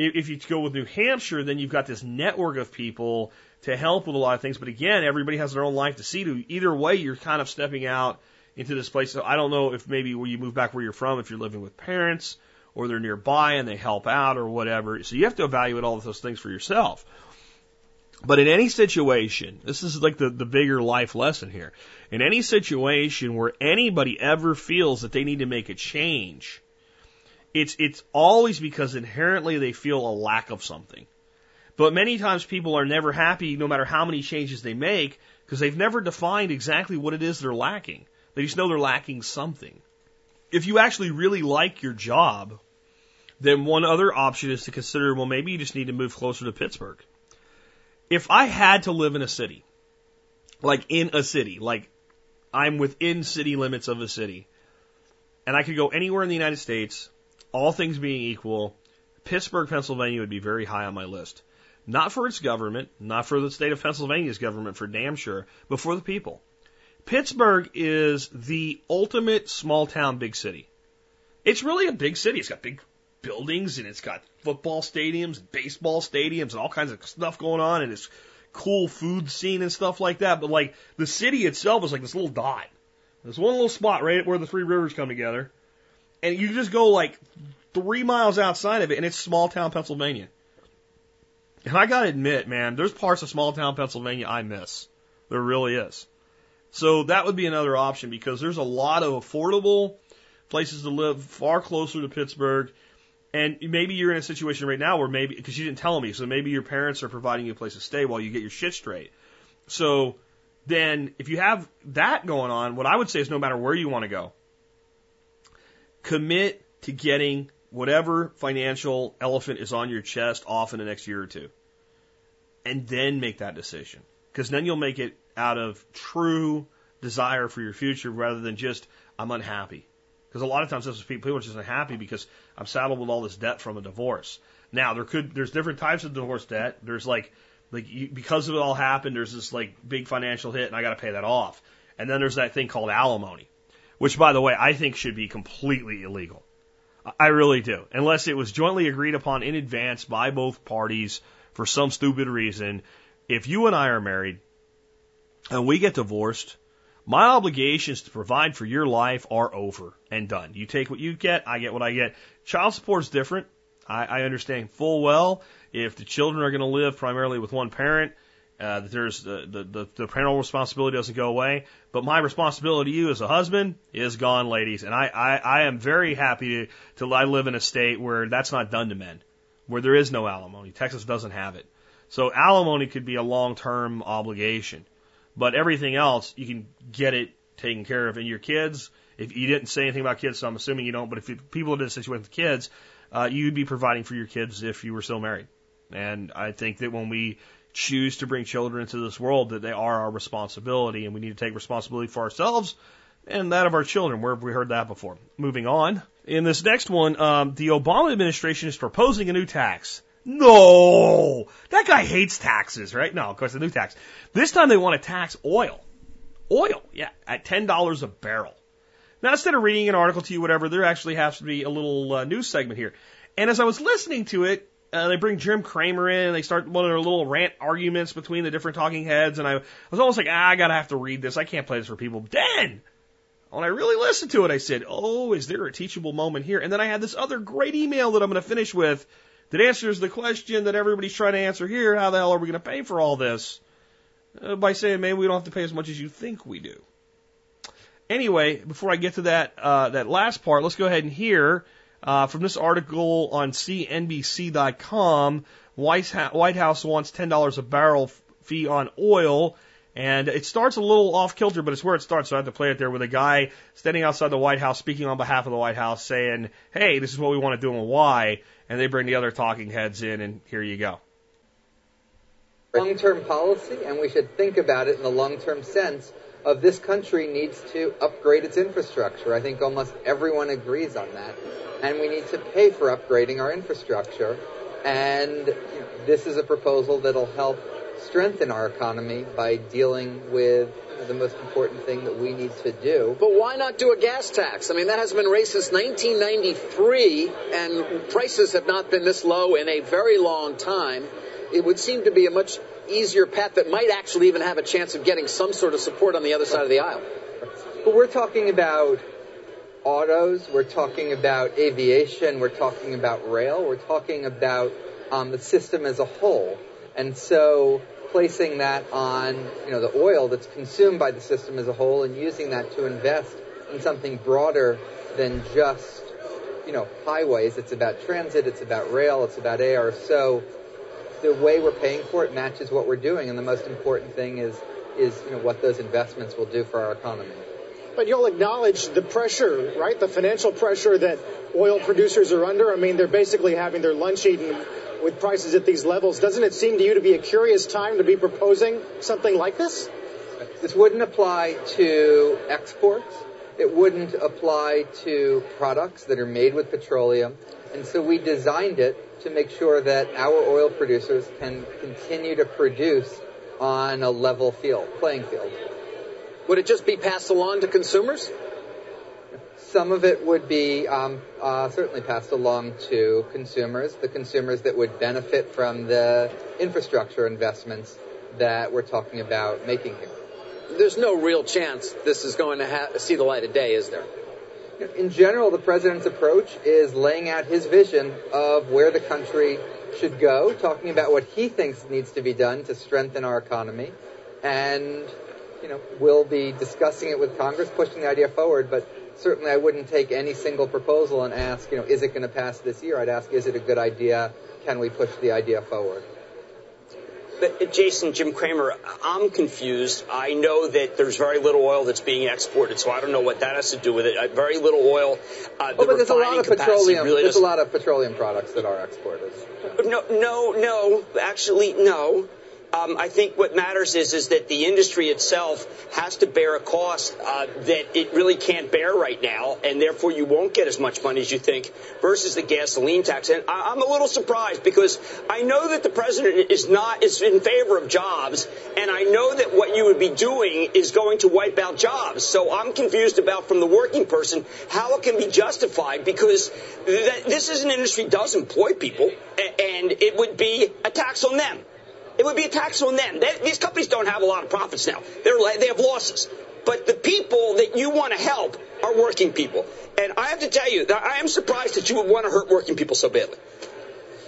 If you go with New Hampshire, then you've got this network of people to help with a lot of things. But again, everybody has their own life to see to. Either way, you're kind of stepping out into this place. So I don't know if maybe when you move back where you're from, if you're living with parents or they're nearby and they help out or whatever. So you have to evaluate all of those things for yourself. But in any situation, this is like the, the bigger life lesson here. In any situation where anybody ever feels that they need to make a change, it's it's always because inherently they feel a lack of something. But many times people are never happy no matter how many changes they make because they've never defined exactly what it is they're lacking. They just know they're lacking something. If you actually really like your job, then one other option is to consider, well, maybe you just need to move closer to Pittsburgh. If I had to live in a city, like in a city, like I'm within city limits of a city, and I could go anywhere in the United States, all things being equal, Pittsburgh, Pennsylvania would be very high on my list. Not for its government, not for the state of Pennsylvania's government, for damn sure, but for the people. Pittsburgh is the ultimate small-town big city. It's really a big city. It's got big buildings, and it's got football stadiums, baseball stadiums, and all kinds of stuff going on, and it's cool food scene and stuff like that. But, like, the city itself is like this little dot. There's one little spot right where the three rivers come together, and you just go, like, three miles outside of it, and it's small-town Pennsylvania. And I got to admit, man, there's parts of small-town Pennsylvania I miss. There really is. So that would be another option because there's a lot of affordable places to live far closer to Pittsburgh. And maybe you're in a situation right now where maybe, because you didn't tell me, so maybe your parents are providing you a place to stay while you get your shit straight. So then if you have that going on, what I would say is no matter where you want to go, commit to getting whatever financial elephant is on your chest off in the next year or two. And then make that decision. Because then you'll make it out of true desire for your future rather than just, I'm unhappy. Because a lot of times those people are just unhappy because I'm saddled with all this debt from a divorce. Now, there could there's different types of divorce debt. There's like, like you, because of it all happened, there's this like big financial hit and I got to pay that off. And then there's that thing called alimony, which, by the way, I think should be completely illegal. I really do. Unless it was jointly agreed upon in advance by both parties for some stupid reason. If you and I are married and we get divorced, my obligations to provide for your life are over and done. You take what you get, I get what I get. Child support is different. I, I understand full well if the children are going to live primarily with one parent, uh, there's the, the, the, the parental responsibility doesn't go away. But my responsibility to you as a husband is gone, ladies. And I, I, I am very happy to, to I live in a state where that's not done to men, where there is no alimony. Texas doesn't have it. So alimony could be a long-term obligation. But everything else, you can get it taken care of. And your kids, if you didn't say anything about kids, so I'm assuming you don't, but if you, people did a situation with kids, uh, you'd be providing for your kids if you were still married. And I think that when we choose to bring children into this world, that they are our responsibility, and we need to take responsibility for ourselves and that of our children. Where have we heard that before? Moving on. In this next one, um, the Obama administration is proposing a new tax. No! That guy hates taxes, right? No, of course, the new tax. This time they want to tax oil. Oil, yeah, at ten dollars a barrel. Now, instead of reading an article to you, whatever, there actually has to be a little uh, news segment here. And as I was listening to it, uh, they bring Jim Cramer in, and they start one of their little rant arguments between the different talking heads, and I was almost like, ah, I gotta have to read this. I can't play this for people. Then, when I really listened to it, I said, oh, is there a teachable moment here? And then I had this other great email that I'm going to finish with that answers the question that everybody's trying to answer here. How the hell are we going to pay for all this? Uh, by saying, maybe we don't have to pay as much as you think we do. Anyway, before I get to that uh, that last part, let's go ahead and hear uh, from this article on C N B C dot com. White House wants ten dollars a barrel fee on oil. And it starts a little off-kilter, but it's where it starts, so I have to play it there with a guy standing outside the White House, speaking on behalf of the White House, saying, hey, this is what we want to do and why. And they bring the other talking heads in, and here you go. Long-term policy, and we should think about it in the long-term sense of this country needs to upgrade its infrastructure. I think almost everyone agrees on that. And we need to pay for upgrading our infrastructure. And this is a proposal that will help strengthen our economy by dealing with the most important thing that we need to do. But why not do a gas tax? I mean, that hasn't been raised since nineteen ninety-three, and prices have not been this low in a very long time. it would seem to be a much easier path that might actually even have a chance of getting some sort of support on the other side of the aisle. But we're talking about autos, we're talking about aviation, we're talking about rail, we're talking about um, the system as a whole. And so placing that on, you know, the oil that's consumed by the system as a whole and using that to invest in something broader than just, you know, highways. It's about transit, it's about rail, it's about air. So the way we're paying for it matches what we're doing, and the most important thing is, is you know, what those investments will do for our economy. But you'll acknowledge the pressure, right? The financial pressure that oil producers are under. I mean, they're basically having their lunch eaten with prices at these levels. Doesn't it seem to you to be a curious time to be proposing something like this? This wouldn't apply to exports. It wouldn't apply to products that are made with petroleum. And so we designed it to make sure that our oil producers can continue to produce on a level field, playing field. Would it just be passed along to consumers? Some of it would be um, uh, certainly passed along to consumers, the consumers that would benefit from the infrastructure investments that we're talking about making here. There's no real chance this is going to ha- see the light of day, is there? In general, the president's approach is laying out his vision of where the country should go, talking about what he thinks needs to be done to strengthen our economy, and you know, we'll be discussing it with Congress, pushing the idea forward, but certainly I wouldn't take any single proposal and ask, you know, is it going to pass this year? I'd ask, is it a good idea? Can we push the idea forward? But Jason, Jim Cramer, I'm confused. I know that there's very little oil that's being exported, so I don't know what that has to do with it. Very little oil. Uh, the oh, but there's a lot of petroleum. Really there's doesn't... a lot of petroleum products that are exported. No, no, no. Actually, no. Um, I think what matters is is that the industry itself has to bear a cost uh, that it really can't bear right now, and therefore you won't get as much money as you think versus the gasoline tax. And I- I'm a little surprised because I know that the president is not is in favor of jobs, and I know that what you would be doing is going to wipe out jobs. So I'm confused about, from the working person, how it can be justified, because th- this is an industry that does employ people, a- and it would be a tax on them. It would be a tax on them. They, these companies don't have a lot of profits now. They're, they have losses. But the people that you want to help are working people. And I have to tell you, that I am surprised that you would want to hurt working people so badly.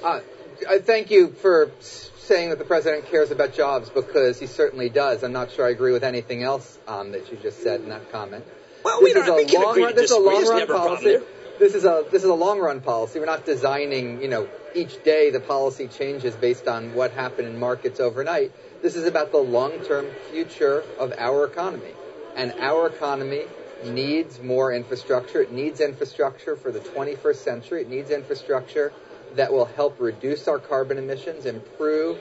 Uh, I thank you for saying that the president cares about jobs, because he certainly does. I'm not sure I agree with anything else um, that you just said in that comment. Well, we, don't, we can agree run, to disagree. This is a long-run policy. This is a this is a long-run policy. We're not designing, you know, each day the policy changes based on what happened in markets overnight. This is about the long-term future of our economy. And our economy needs more infrastructure. It needs infrastructure for the twenty-first century. It needs infrastructure that will help reduce our carbon emissions, improve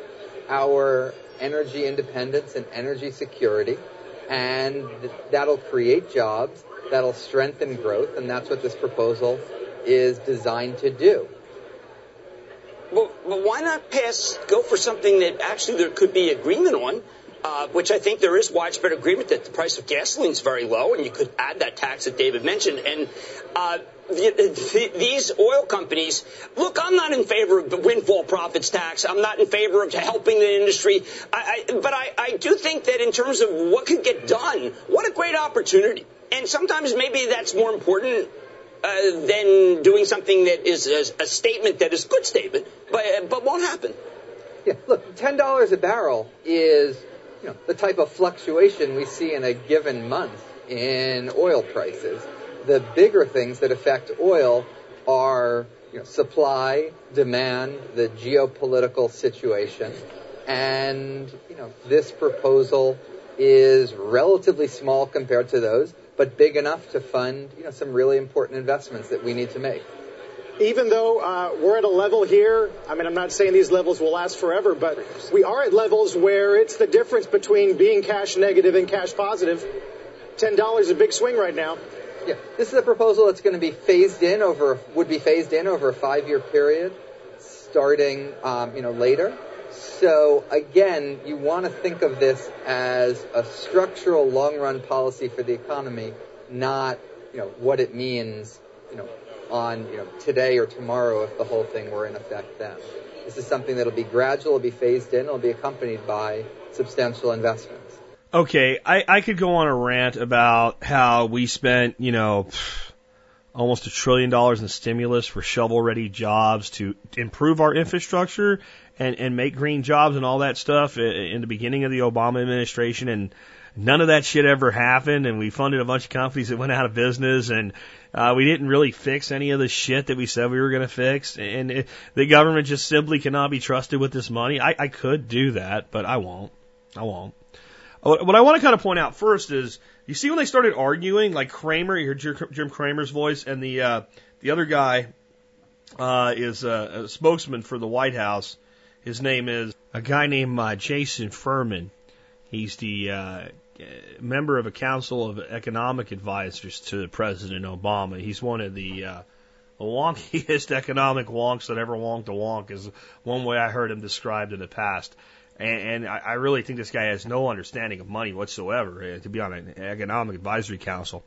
our energy independence and energy security, and that'll create jobs, that'll strengthen growth, and that's what this proposal is designed to do. Well, well why not pass, go for something that actually there could be agreement on, uh, which I think there is widespread agreement that the price of gasoline is very low, and you could add that tax that David mentioned, and uh, the, the, these oil companies, look, I'm not in favor of the windfall profits tax. I'm not in favor of helping the industry. I, I, but I, I do think that in terms of what could get done, what a great opportunity. And sometimes maybe that's more important uh, than doing something that is a, a statement that is a good statement, but, but won't happen. Yeah, look, ten dollars a barrel is, you know, the type of fluctuation we see in a given month in oil prices. The bigger things that affect oil are, you know, supply, demand, the geopolitical situation, and, you know, this proposal is relatively small compared to those, but big enough to fund, you know, some really important investments that we need to make. Even though uh, we're at a level here, I mean, I'm not saying these levels will last forever, but we are at levels where it's the difference between being cash negative and cash positive. ten dollars is a big swing right now. Yeah, this is a proposal that's going to be phased in over, would be phased in over a five-year period, starting, um, you know, later. So, again, you want to think of this as a structural long-run policy for the economy, not, you know, what it means, you know, on, you know, today or tomorrow if the whole thing were in effect then. This is something that will be gradual, will be phased in, will be accompanied by substantial investments. Okay, I, I could go on a rant about how we spent, you know, almost a trillion dollars in stimulus for shovel-ready jobs to improve our infrastructure and, and make green jobs and all that stuff in the beginning of the Obama administration, and none of that shit ever happened, and we funded a bunch of companies that went out of business, and uh, we didn't really fix any of the shit that we said we were going to fix, and it, the government just simply cannot be trusted with this money. I, I could do that, but I won't. I won't. What I want to kind of point out first is, you see when they started arguing, like Cramer, you heard Jim Cramer's voice, and the uh, the other guy uh, is a, a spokesman for the White House. His name is a guy named uh, Jason Furman. He's the uh, member of a council of economic advisors to President Obama. He's one of the uh, wonkiest economic wonks that ever wonked a wonk, is one way I heard him described in the past. And, and I, I really think this guy has no understanding of money whatsoever, uh, to be on an economic advisory council.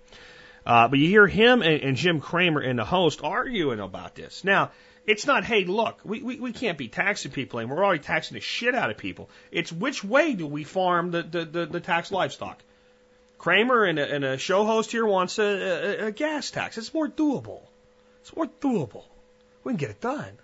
Uh, but you hear him and, and Jim Cramer and the host arguing about this. Now, it's not, hey, look, we, we, we can't be taxing people, and we're already taxing the shit out of people. It's which way do we farm the, the, the, the taxed livestock? Cramer and a, and a show host here wants a, a, a gas tax. It's more doable. It's more doable. We can get it done.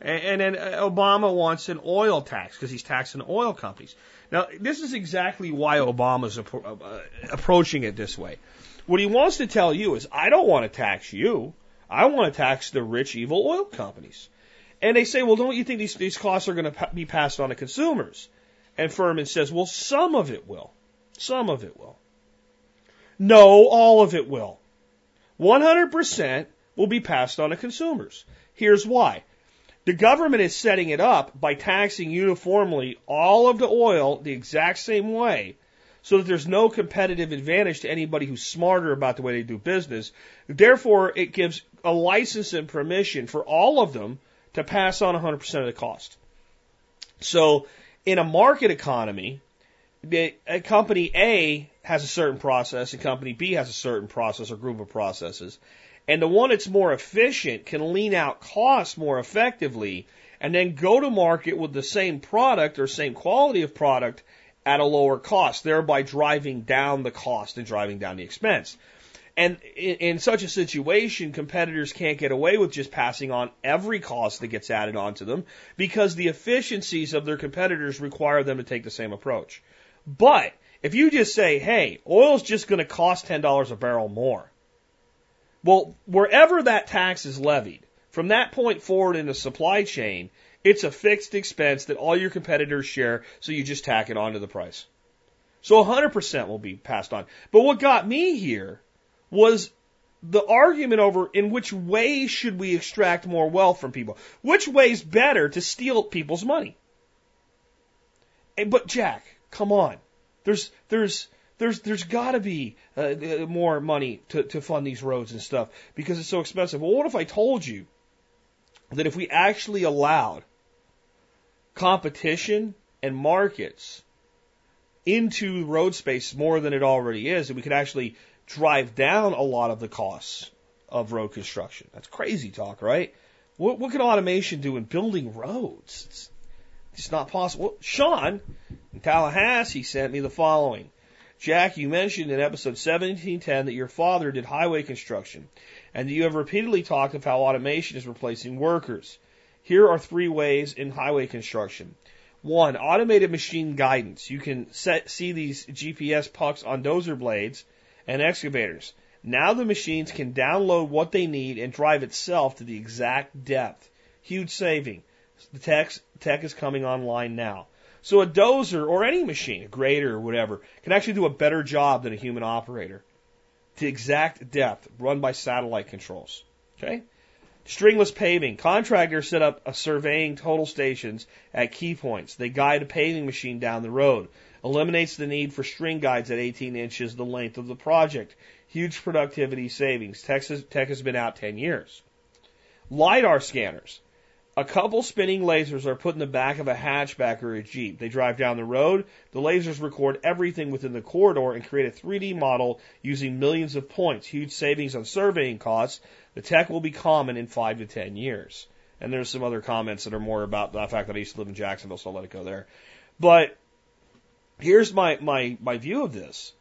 And, and then Obama wants an oil tax because he's taxing oil companies. Now, this is exactly why Obama's appro- uh, approaching it this way. What he wants to tell you is, I don't want to tax you. I want to tax the rich, evil oil companies. And they say, well, don't you think these, these costs are going to be passed on to consumers? And Furman says, well, some of it will. Some of it will. No, all of it will. one hundred percent will be passed on to consumers. Here's why. The government is setting it up by taxing uniformly all of the oil the exact same way, so that there's no competitive advantage to anybody who's smarter about the way they do business. Therefore, it gives a license and permission for all of them to pass on one hundred percent of the cost. So, in a market economy, the, a company A has a certain process, and company B has a certain process or group of processes, and the one that's more efficient can lean out costs more effectively and then go to market with the same product or same quality of product at a lower cost, thereby driving down the cost and driving down the expense. And in, in such a situation, competitors can't get away with just passing on every cost that gets added onto them, because the efficiencies of their competitors require them to take the same approach. But if you just say, hey, oil's just going to cost ten dollars a barrel more, well, wherever that tax is levied, from that point forward in the supply chain, it's a fixed expense that all your competitors share, so you just tack it onto the price. So one hundred percent will be passed on. But what got me here was the argument over in which way should we extract more wealth from people? Which way's better to steal people's money? And, but Jack, come on. There's there's there's there's got to be uh, more money to, to fund these roads and stuff because it's so expensive. Well, what if I told you that if we actually allowed competition and markets into road space more than it already is, that we could actually drive down a lot of the costs of road construction? That's crazy talk, right? What, what can automation do in building roads? It's, it's not possible. Well, Sean in Tallahassee sent me the following. Jack, you mentioned in episode seventeen ten that your father did highway construction, and that you have repeatedly talked of how automation is replacing workers. Here are three ways in highway construction. One, automated machine guidance. You can set, see these G P S pucks on dozer blades and excavators. Now the machines can download what they need and drive itself to the exact depth. Huge saving. The tech, tech is coming online now. So a dozer or any machine, a grader or whatever, can actually do a better job than a human operator. To exact depth, run by satellite controls. Okay? Stringless paving. Contractors set up a surveying total stations at key points. They guide a paving machine down the road. Eliminates the need for string guides at eighteen inches, the length of the project. Huge productivity savings. Texas Tech has been out ten years. LiDAR scanners. A couple spinning lasers are put in the back of a hatchback or a Jeep. They drive down the road. The lasers record everything within the corridor and create a three D model using millions of points. Huge savings on surveying costs. The tech will be common in five to ten years. And there's some other comments that are more about the fact that I used to live in Jacksonville, so I'll let it go there. But here's my, my, my view of this.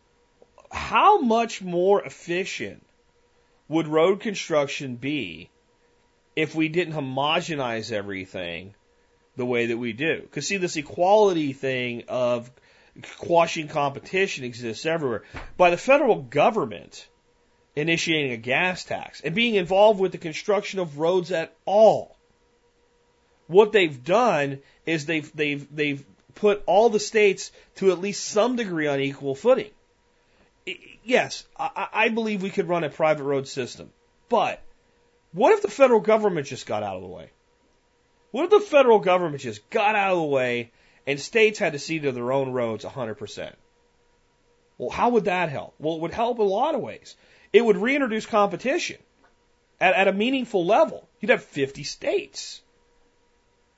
How much more efficient would road construction be if we didn't homogenize everything the way that we do? Because, see, this equality thing of quashing competition exists everywhere. By the federal government initiating a gas tax and being involved with the construction of roads at all, what they've done is they've they've they've put all the states to at least some degree on equal footing. Yes, I, I believe we could run a private road system, but what if the federal government just got out of the way? What if the federal government just got out of the way and states had to see to their own roads one hundred percent? Well, how would that help? Well, it would help in a lot of ways. It would reintroduce competition at, at a meaningful level. You'd have fifty states.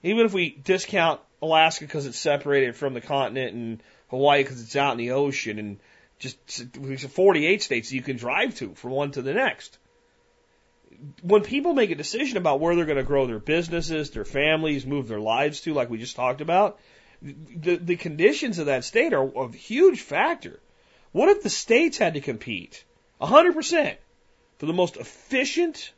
Even if we discount Alaska because it's separated from the continent and Hawaii because it's out in the ocean, and just forty-eight states you can drive to from one to the next. When people make a decision about where they're going to grow their businesses, their families, move their lives to, like we just talked about, the, the conditions of that state are a huge factor. What if the states had to compete one hundred percent for the most efficient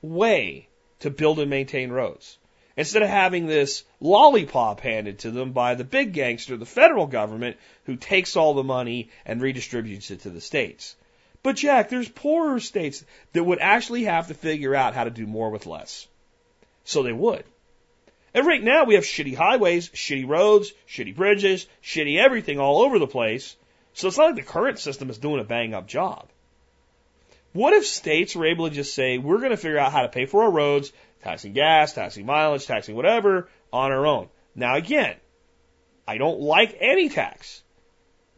way to build and maintain roads, instead of having this lollipop handed to them by the big gangster, the federal government, who takes all the money and redistributes it to the states? But, Jack, there's poorer states that would actually have to figure out how to do more with less. So they would. And right now we have shitty highways, shitty roads, shitty bridges, shitty everything all over the place. So it's not like the current system is doing a bang-up job. What if states were able to just say, we're going to figure out how to pay for our roads, taxing gas, taxing mileage, taxing whatever, on our own? Now, again, I don't like any tax,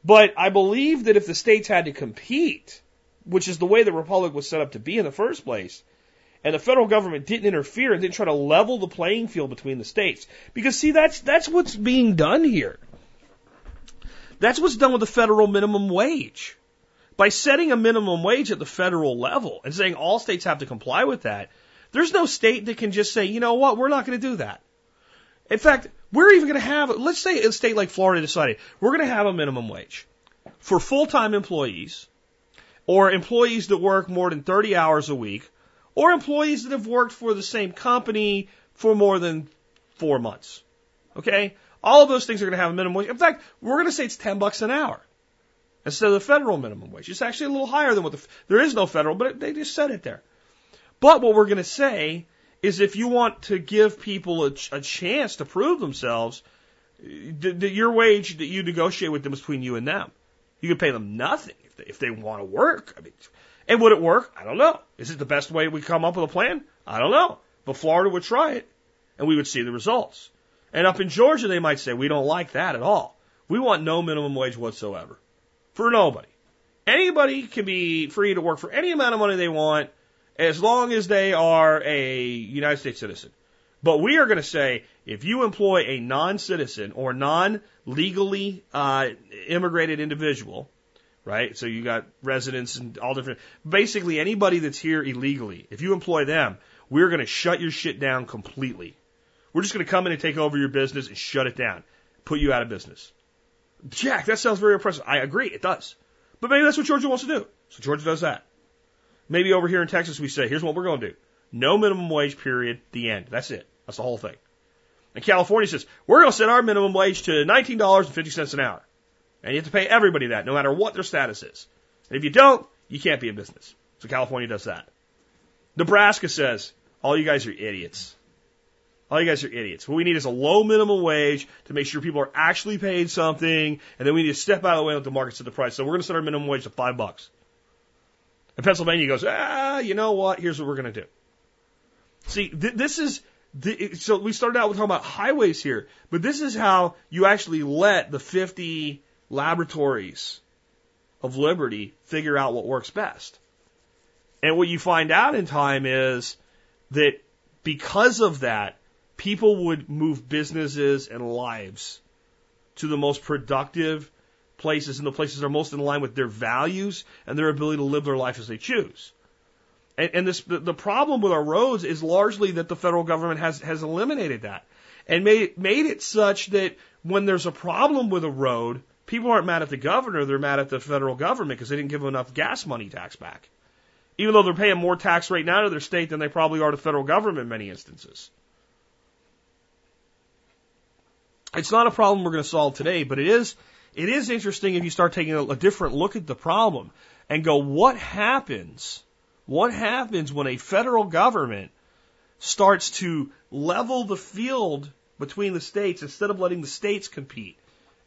but I believe that if the states had to compete, which is the way the republic was set up to be in the first place, and the federal government didn't interfere and didn't try to level the playing field between the states. Because, see, that's that's what's being done here. That's what's done with the federal minimum wage. By setting a minimum wage at the federal level and saying all states have to comply with that, there's no state that can just say, you know what, we're not going to do that. In fact, we're even going to have, let's say a state like Florida decided, we're going to have a minimum wage for full-time employees, or employees that work more than thirty hours a week, or employees that have worked for the same company for more than four months. Okay? All of those things are going to have a minimum wage. In fact, we're going to say it's ten bucks an hour instead of the federal minimum wage. It's actually a little higher than what the, there is no federal, but they just said it there. But what we're going to say is, if you want to give people a, a chance to prove themselves, th- th- your wage that you negotiate with them is between you and them. You can pay them nothing if they, if they want to work. I mean, and would it work? I don't know. Is it the best way we come up with a plan? I don't know. But Florida would try it, and we would see the results. And up in Georgia, they might say, we don't like that at all. We want no minimum wage whatsoever for nobody. Anybody can be free to work for any amount of money they want as long as they are a United States citizen. But we are going to say, if you employ a non-citizen or non-legally uh, immigrated individual, right, so you got residents and all different, basically anybody that's here illegally, if you employ them, we're going to shut your shit down completely. We're just going to come in and take over your business and shut it down, put you out of business. Jack, that sounds very oppressive. I agree, it does. But maybe that's what Georgia wants to do. So Georgia does that. Maybe over here in Texas we say, here's what we're going to do. No minimum wage, period, the end. That's it. That's the whole thing. And California says, we're going to set our minimum wage to nineteen dollars and fifty cents an hour. And you have to pay everybody that, no matter what their status is. And if you don't, you can't be in business. So California does that. Nebraska says, all you guys are idiots. All you guys are idiots. What we need is a low minimum wage to make sure people are actually paid something, and then we need to step out of the way and let the market set the price. So we're going to set our minimum wage to five bucks. And Pennsylvania goes, ah, you know what? Here's what we're going to do. See, th- this is the, so we started out with talking about highways here, but this is how you actually let the fifty laboratories of liberty figure out what works best. And what you find out in time is that because of that, people would move businesses and lives to the most productive places and the places that are most in line with their values and their ability to live their life as they choose. And, and this, the, the problem with our roads is largely that the federal government has, has eliminated that and made, made it such that when there's a problem with a road, people aren't mad at the governor, they're mad at the federal government because they didn't give them enough gas money tax back. Even though they're paying more tax right now to their state than they probably are to federal government in many instances. It's not a problem we're going to solve today, but it is it is interesting if you start taking a, a different look at the problem and go, what happens? What happens when a federal government starts to level the field between the states instead of letting the states compete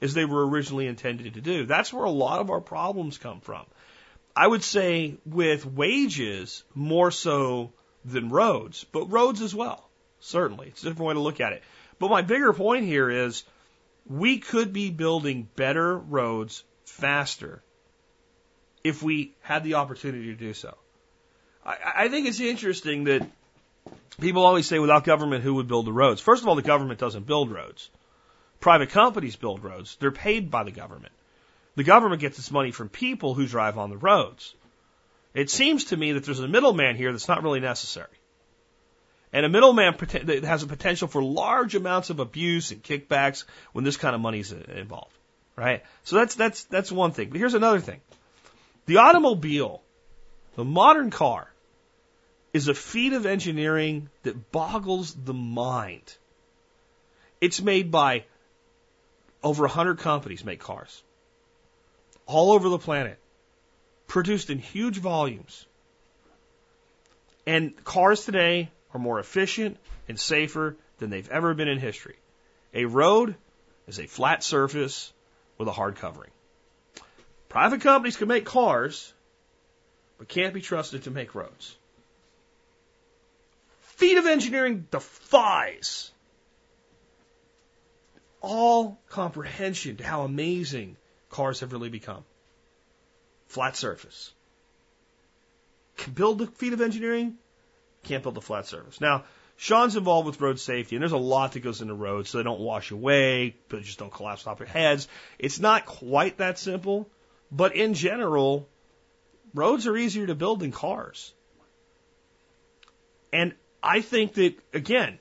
as they were originally intended to do? That's where a lot of our problems come from. I would say with wages more so than roads, but roads as well, certainly. It's a different way to look at it. But my bigger point here is we could be building better roads faster if we had the opportunity to do so. I, I think it's interesting that people always say, without government, who would build the roads? First of all, the government doesn't build roads. Private companies build roads. They're paid by the government. The government gets its money from people who drive on the roads. It seems to me that there's a middleman here that's not really necessary. And a middleman has a potential for large amounts of abuse and kickbacks when this kind of money is involved, right? So that's that's that's one thing. But here's another thing: the automobile, the modern car, is a feat of engineering that boggles the mind. It's made by over a hundred companies make cars all over the planet, produced in huge volumes, and cars today are more efficient and safer than they've ever been in history. A road is a flat surface with a hard covering. Private companies can make cars, but can't be trusted to make roads. Feat of engineering defies all comprehension to how amazing cars have really become. Flat surface. Can build the feat of engineering, can't build a flat surface. Now, Sean's involved with road safety, and there's a lot that goes into roads, so they don't wash away, but they just don't collapse off their heads. It's not quite that simple, but in general, roads are easier to build than cars. And I think that, again,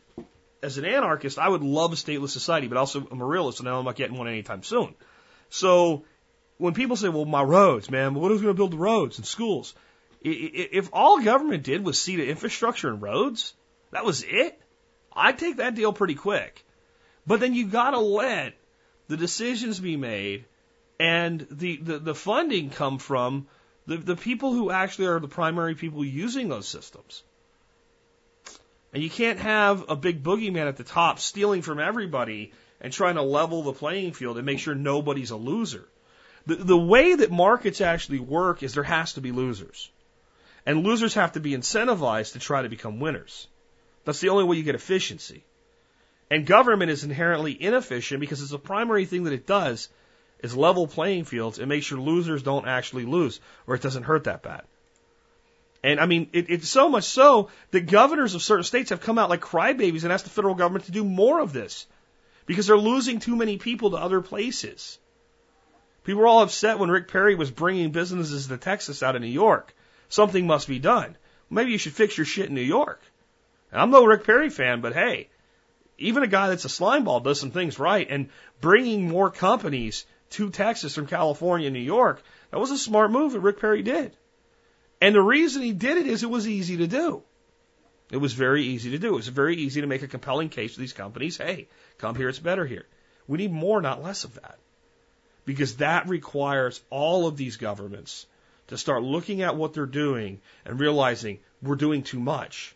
as an anarchist, I would love a stateless society, but also I'm a realist, and I'm not getting one anytime soon. So when people say, well, my roads, man, what who's going to build the roads and schools? If all government did was see to infrastructure and roads, that was it, I'd take that deal pretty quick. But then you got to let the decisions be made and the, the, the funding come from the, the people who actually are the primary people using those systems. And you can't have a big boogeyman at the top stealing from everybody and trying to level the playing field and make sure nobody's a loser. The, the way that markets actually work is there has to be losers. And losers have to be incentivized to try to become winners. That's the only way you get efficiency. And government is inherently inefficient because it's the primary thing that it does is level playing fields and make sure losers don't actually lose, or it doesn't hurt that bad. And, I mean, it, it's so much so that governors of certain states have come out like crybabies and asked the federal government to do more of this because they're losing too many people to other places. People were all upset when Rick Perry was bringing businesses to Texas out of New York. Something must be done. Maybe you should fix your shit in New York. And I'm no Rick Perry fan, but hey, even a guy that's a slimeball does some things right. And bringing more companies to Texas from California and New York, that was a smart move that Rick Perry did. And the reason he did it is it was easy to do. It was very easy to do. It was very easy to make a compelling case to these companies. Hey, come here, it's better here. We need more, not less of that. Because that requires all of these governments to start looking at what they're doing and realizing we're doing too much.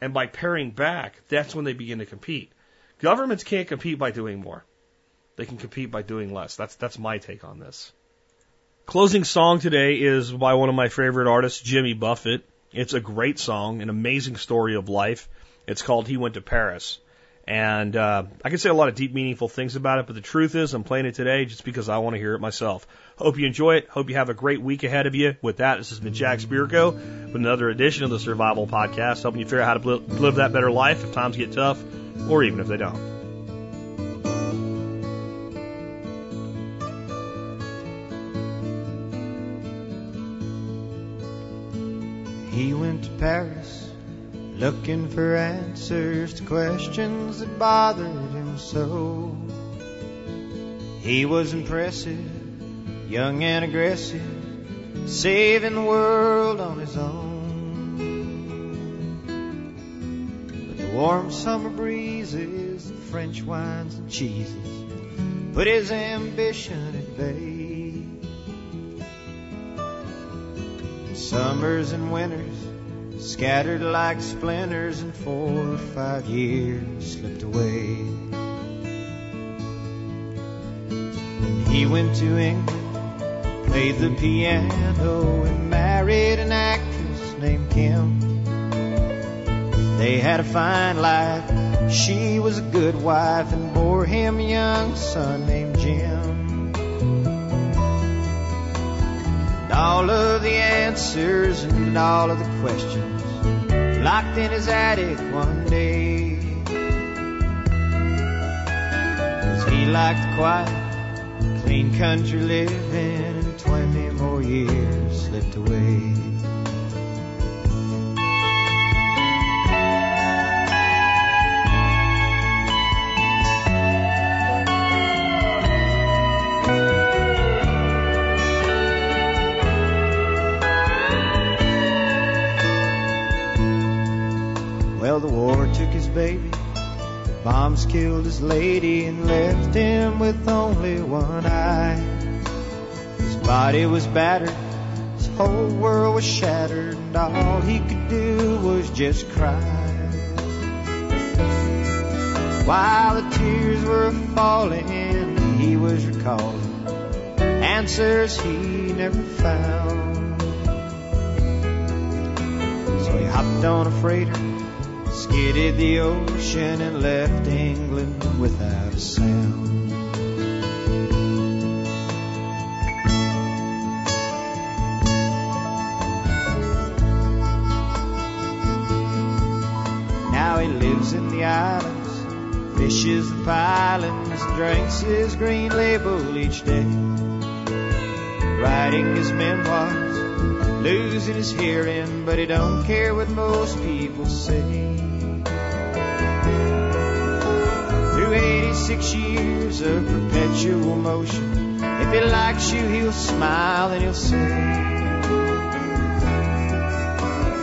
And by paring back, that's when they begin to compete. Governments can't compete by doing more. They can compete by doing less. That's that's my take on this. Closing song today is by one of my favorite artists, Jimmy Buffett. It's a great song, an amazing story of life. It's called He Went to Paris. And uh I can say a lot of deep, meaningful things about it, but the truth is I'm playing it today just because I want to hear it myself. Hope you enjoy it. Hope you have a great week ahead of you. With that, this has been Jack Spirko with another edition of the Survival Podcast, helping you figure out how to live that better life if times get tough or even if they don't. He went to Paris looking for answers to questions that bothered him so. He was impressive, young and aggressive, saving the world on his own. But the warm summer breezes, the French wines and cheeses put his ambition at bay. Summers and winters scattered like splinters, and four or five years slipped away. Then he went to England, played the piano, and married an actress named Kim. They had a fine life, she was a good wife, and bore him a young son named Jim. All of the answers and all of the questions locked in his attic one day. 'Cause he liked quiet, clean country living, and twenty more years slipped away. The war took his baby, the bombs killed his lady, and left him with only one eye. His body was battered, his whole world was shattered, and all he could do was just cry. While the tears were falling, he was recalling answers he never found. So he hopped on a freighter, skidded the ocean, and left England without a sound. Now he lives in the islands, fishes the pilings, drinks his green label each day, writing his memoirs, losing his hearing, but he don't care what most people say. Six years of perpetual motion, if he likes you, he'll smile and he'll say,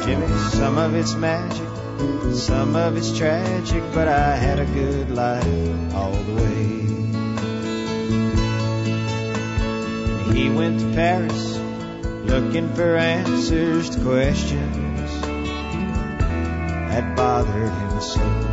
Jimmy, some of it's magic, some of it's tragic, but I had a good life all the way. He went to Paris looking for answers to questions that bothered him so.